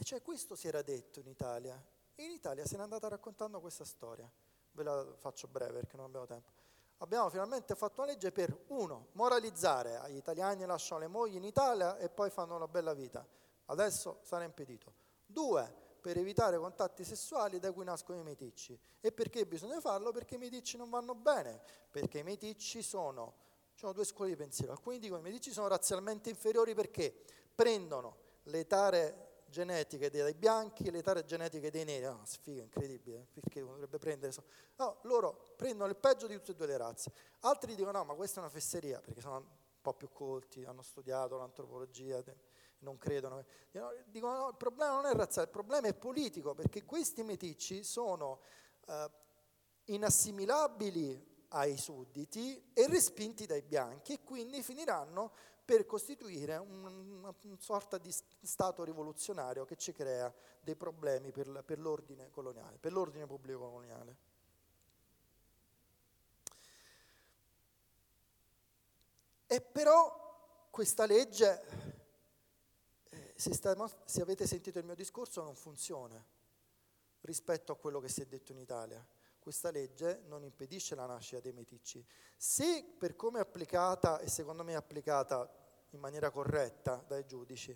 E cioè questo si era detto in Italia, e in Italia se n'è andata raccontando questa storia, ve la faccio breve perché non abbiamo tempo. Abbiamo finalmente fatto una legge per, uno, moralizzare, gli italiani lasciano le mogli in Italia e poi fanno una bella vita, adesso sarà impedito. Due, per evitare contatti sessuali da cui nascono i meticci. E perché bisogna farlo? Perché i meticci non vanno bene, perché i meticci sono, ci sono due scuole di pensiero, alcuni dicono che i meticci sono razzialmente inferiori perché prendono le tare genetiche dei bianchi e le tare genetiche dei neri, no, sfiga, incredibile, perché dovrebbe prendere, so- no, loro prendono il peggio di tutte e due le razze. Altri dicono no, ma questa è una fesseria, perché sono un po' più colti, hanno studiato l'antropologia, non credono, dicono no, il problema non è razziale, il problema è politico, perché questi meticci sono eh, inassimilabili ai sudditi e respinti dai bianchi, e quindi finiranno per costituire una un sorta di stato rivoluzionario che ci crea dei problemi per, per l'ordine coloniale, per l'ordine pubblico coloniale. E però questa legge, se, sta, se avete sentito il mio discorso, non funziona rispetto a quello che si è detto in Italia. Questa legge non impedisce la nascita dei meticci. Se per come è applicata, e secondo me è applicata in maniera corretta dai giudici,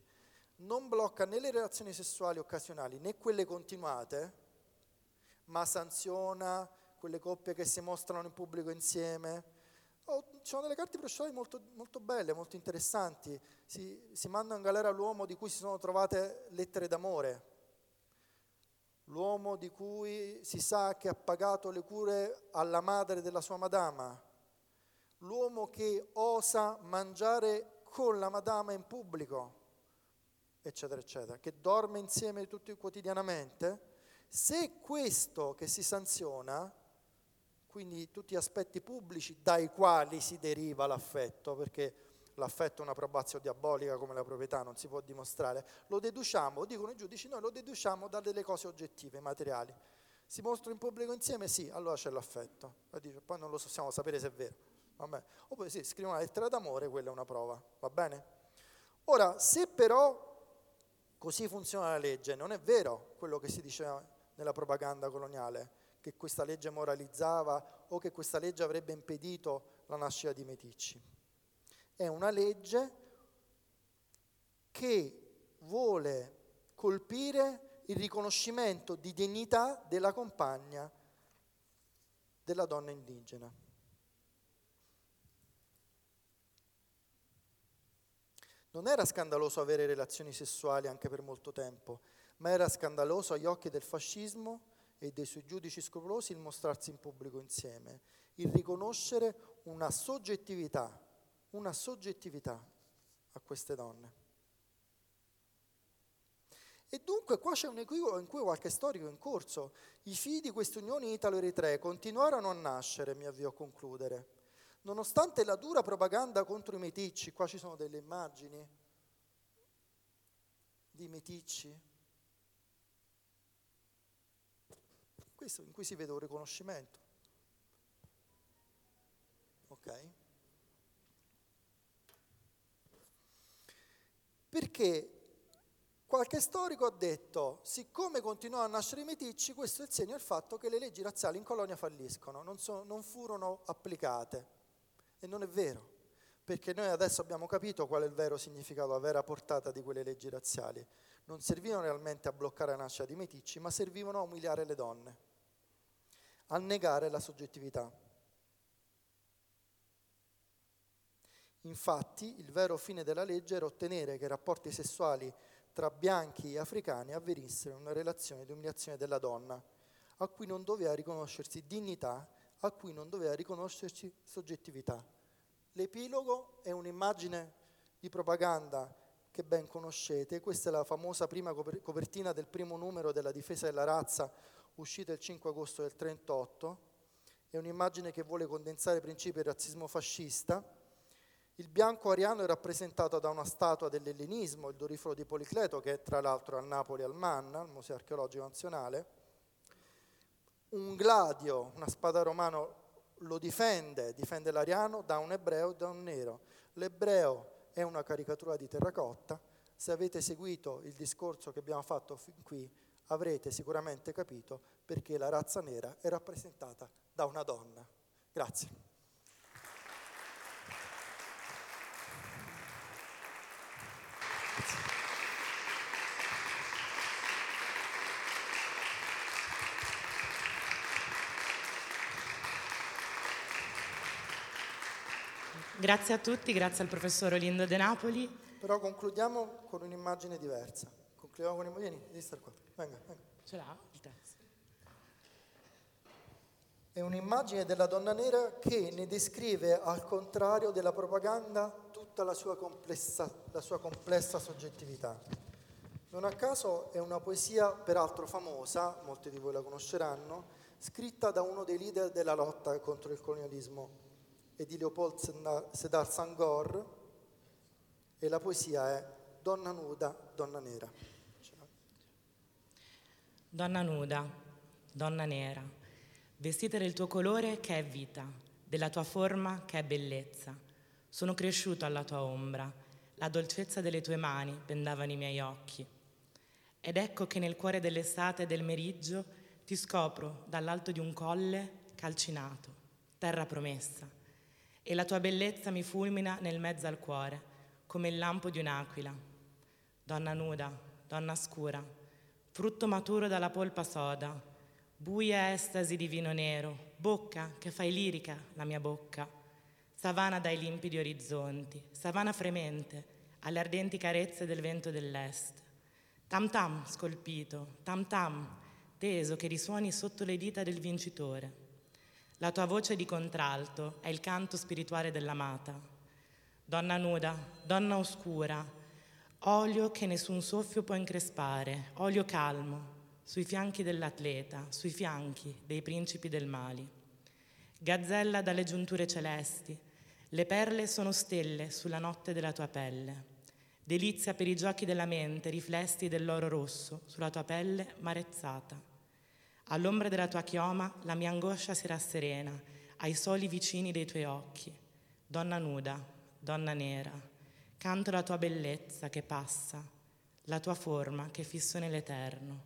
non blocca né le relazioni sessuali occasionali né quelle continuate, ma sanziona quelle coppie che si mostrano in pubblico insieme. Oh, ci sono delle carte processuali molto, molto belle, molto interessanti. Si, si manda in galera l'uomo di cui si sono trovate lettere d'amore, l'uomo di cui si sa che ha pagato le cure alla madre della sua madama, l'uomo che osa mangiare con la madama in pubblico, eccetera, eccetera, che dorme insieme tutti quotidianamente. Se questo che si sanziona, quindi tutti gli aspetti pubblici dai quali si deriva l'affetto, perché l'affetto è una probazio diabolica come la proprietà, non si può dimostrare, lo deduciamo, dicono i giudici, noi lo deduciamo da delle cose oggettive, materiali. Si mostra in pubblico insieme? Sì, allora c'è l'affetto. Poi non lo possiamo sapere se è vero. Vabbè. Oppure sì, scrive una lettera d'amore, quella è una prova, va bene? Ora, se però così funziona la legge, non è vero quello che si diceva nella propaganda coloniale, che questa legge moralizzava o che questa legge avrebbe impedito la nascita di meticci. È una legge che vuole colpire il riconoscimento di dignità della compagna della donna indigena. Non era scandaloso avere relazioni sessuali anche per molto tempo, ma era scandaloso agli occhi del fascismo e dei suoi giudici scrupolosi il mostrarsi in pubblico insieme, il riconoscere una soggettività una soggettività a queste donne. E dunque qua c'è un equivoco in cui qualche storico è in corso. I figli di queste unioni italo-eritree continuarono a nascere, mi avvio a concludere, nonostante la dura propaganda contro i meticci. Qua ci sono delle immagini di meticci, questo in cui si vede un riconoscimento. Ok? Perché qualche storico ha detto, siccome continuano a nascere i meticci, questo è il segno del fatto che le leggi razziali in colonia falliscono, non, so, non furono applicate. E non è vero, perché noi adesso abbiamo capito qual è il vero significato, la vera portata di quelle leggi razziali. Non servivano realmente a bloccare la nascita di meticci, ma servivano a umiliare le donne, a negare la soggettività. Infatti, il vero fine della legge era ottenere che i rapporti sessuali tra bianchi e africani avvenissero in una relazione di umiliazione della donna, a cui non doveva riconoscersi dignità, a cui non doveva riconoscersi soggettività. L'epilogo è un'immagine di propaganda che ben conoscete. Questa è la famosa prima copertina del primo numero della Difesa della razza, uscita il cinque agosto del trentotto. È un'immagine che vuole condensare i principi del razzismo fascista. Il bianco ariano è rappresentato da una statua dell'ellenismo, il doriforo di Policleto, che è tra l'altro a Napoli al Manna, al Museo Archeologico Nazionale. Un gladio, una spada romano, lo difende, difende l'ariano da un ebreo e da un nero. L'ebreo è una caricatura di terracotta. Se avete seguito il discorso che abbiamo fatto fin qui, avrete sicuramente capito perché la razza nera è rappresentata da una donna. Grazie. Grazie a tutti, grazie al professor Olindo De Napoli. Però concludiamo con un'immagine diversa. Concludiamo con un'immagine, vieni, devi stare qua. Venga, venga. Ce l'ha il terzo. È un'immagine della donna nera che ne descrive, al contrario della propaganda, tutta la sua complessa, la sua complessa soggettività. Non a caso è una poesia, peraltro famosa, molti di voi la conosceranno, scritta da uno dei leader della lotta contro il colonialismo e di Leopold Sedar Senghor, e la poesia è Donna nuda, donna nera. Donna nuda, donna nera, vestita del tuo colore che è vita, della tua forma che è bellezza. Sono cresciuto alla tua ombra, la dolcezza delle tue mani bendavano i miei occhi. Ed ecco che nel cuore dell'estate e del meriggio ti scopro dall'alto di un colle calcinato, terra promessa, e la tua bellezza mi fulmina nel mezzo al cuore, come il lampo di un'aquila. Donna nuda, donna scura, frutto maturo dalla polpa soda, buia estasi di vino nero, bocca che fai lirica la mia bocca, savana dai limpidi orizzonti, savana fremente alle ardenti carezze del vento dell'est. Tam tam scolpito, tam tam teso che risuoni sotto le dita del vincitore. La tua voce di contralto è il canto spirituale dell'amata. Donna nuda, donna oscura, olio che nessun soffio può increspare, olio calmo, sui fianchi dell'atleta, sui fianchi dei principi del Mali. Gazzella dalle giunture celesti, le perle sono stelle sulla notte della tua pelle. Delizia per i giochi della mente, riflessi dell'oro rosso sulla tua pelle marezzata. All'ombra della tua chioma la mia angoscia si rasserena, ai soli vicini dei tuoi occhi. Donna nuda, donna nera, canto la tua bellezza che passa, la tua forma che fisso nell'eterno,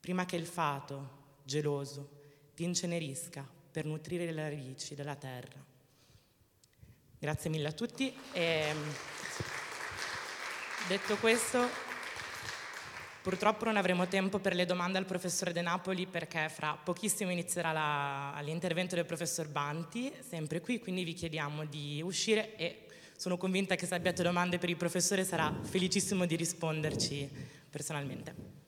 prima che il fato, geloso, ti incenerisca per nutrire le radici della terra. Grazie mille a tutti. E, detto questo, purtroppo non avremo tempo per le domande al professore De Napoli perché fra pochissimo inizierà la, l'intervento del professor Banti, sempre qui, quindi vi chiediamo di uscire e sono convinta che se abbiate domande per il professore sarà felicissimo di risponderci personalmente.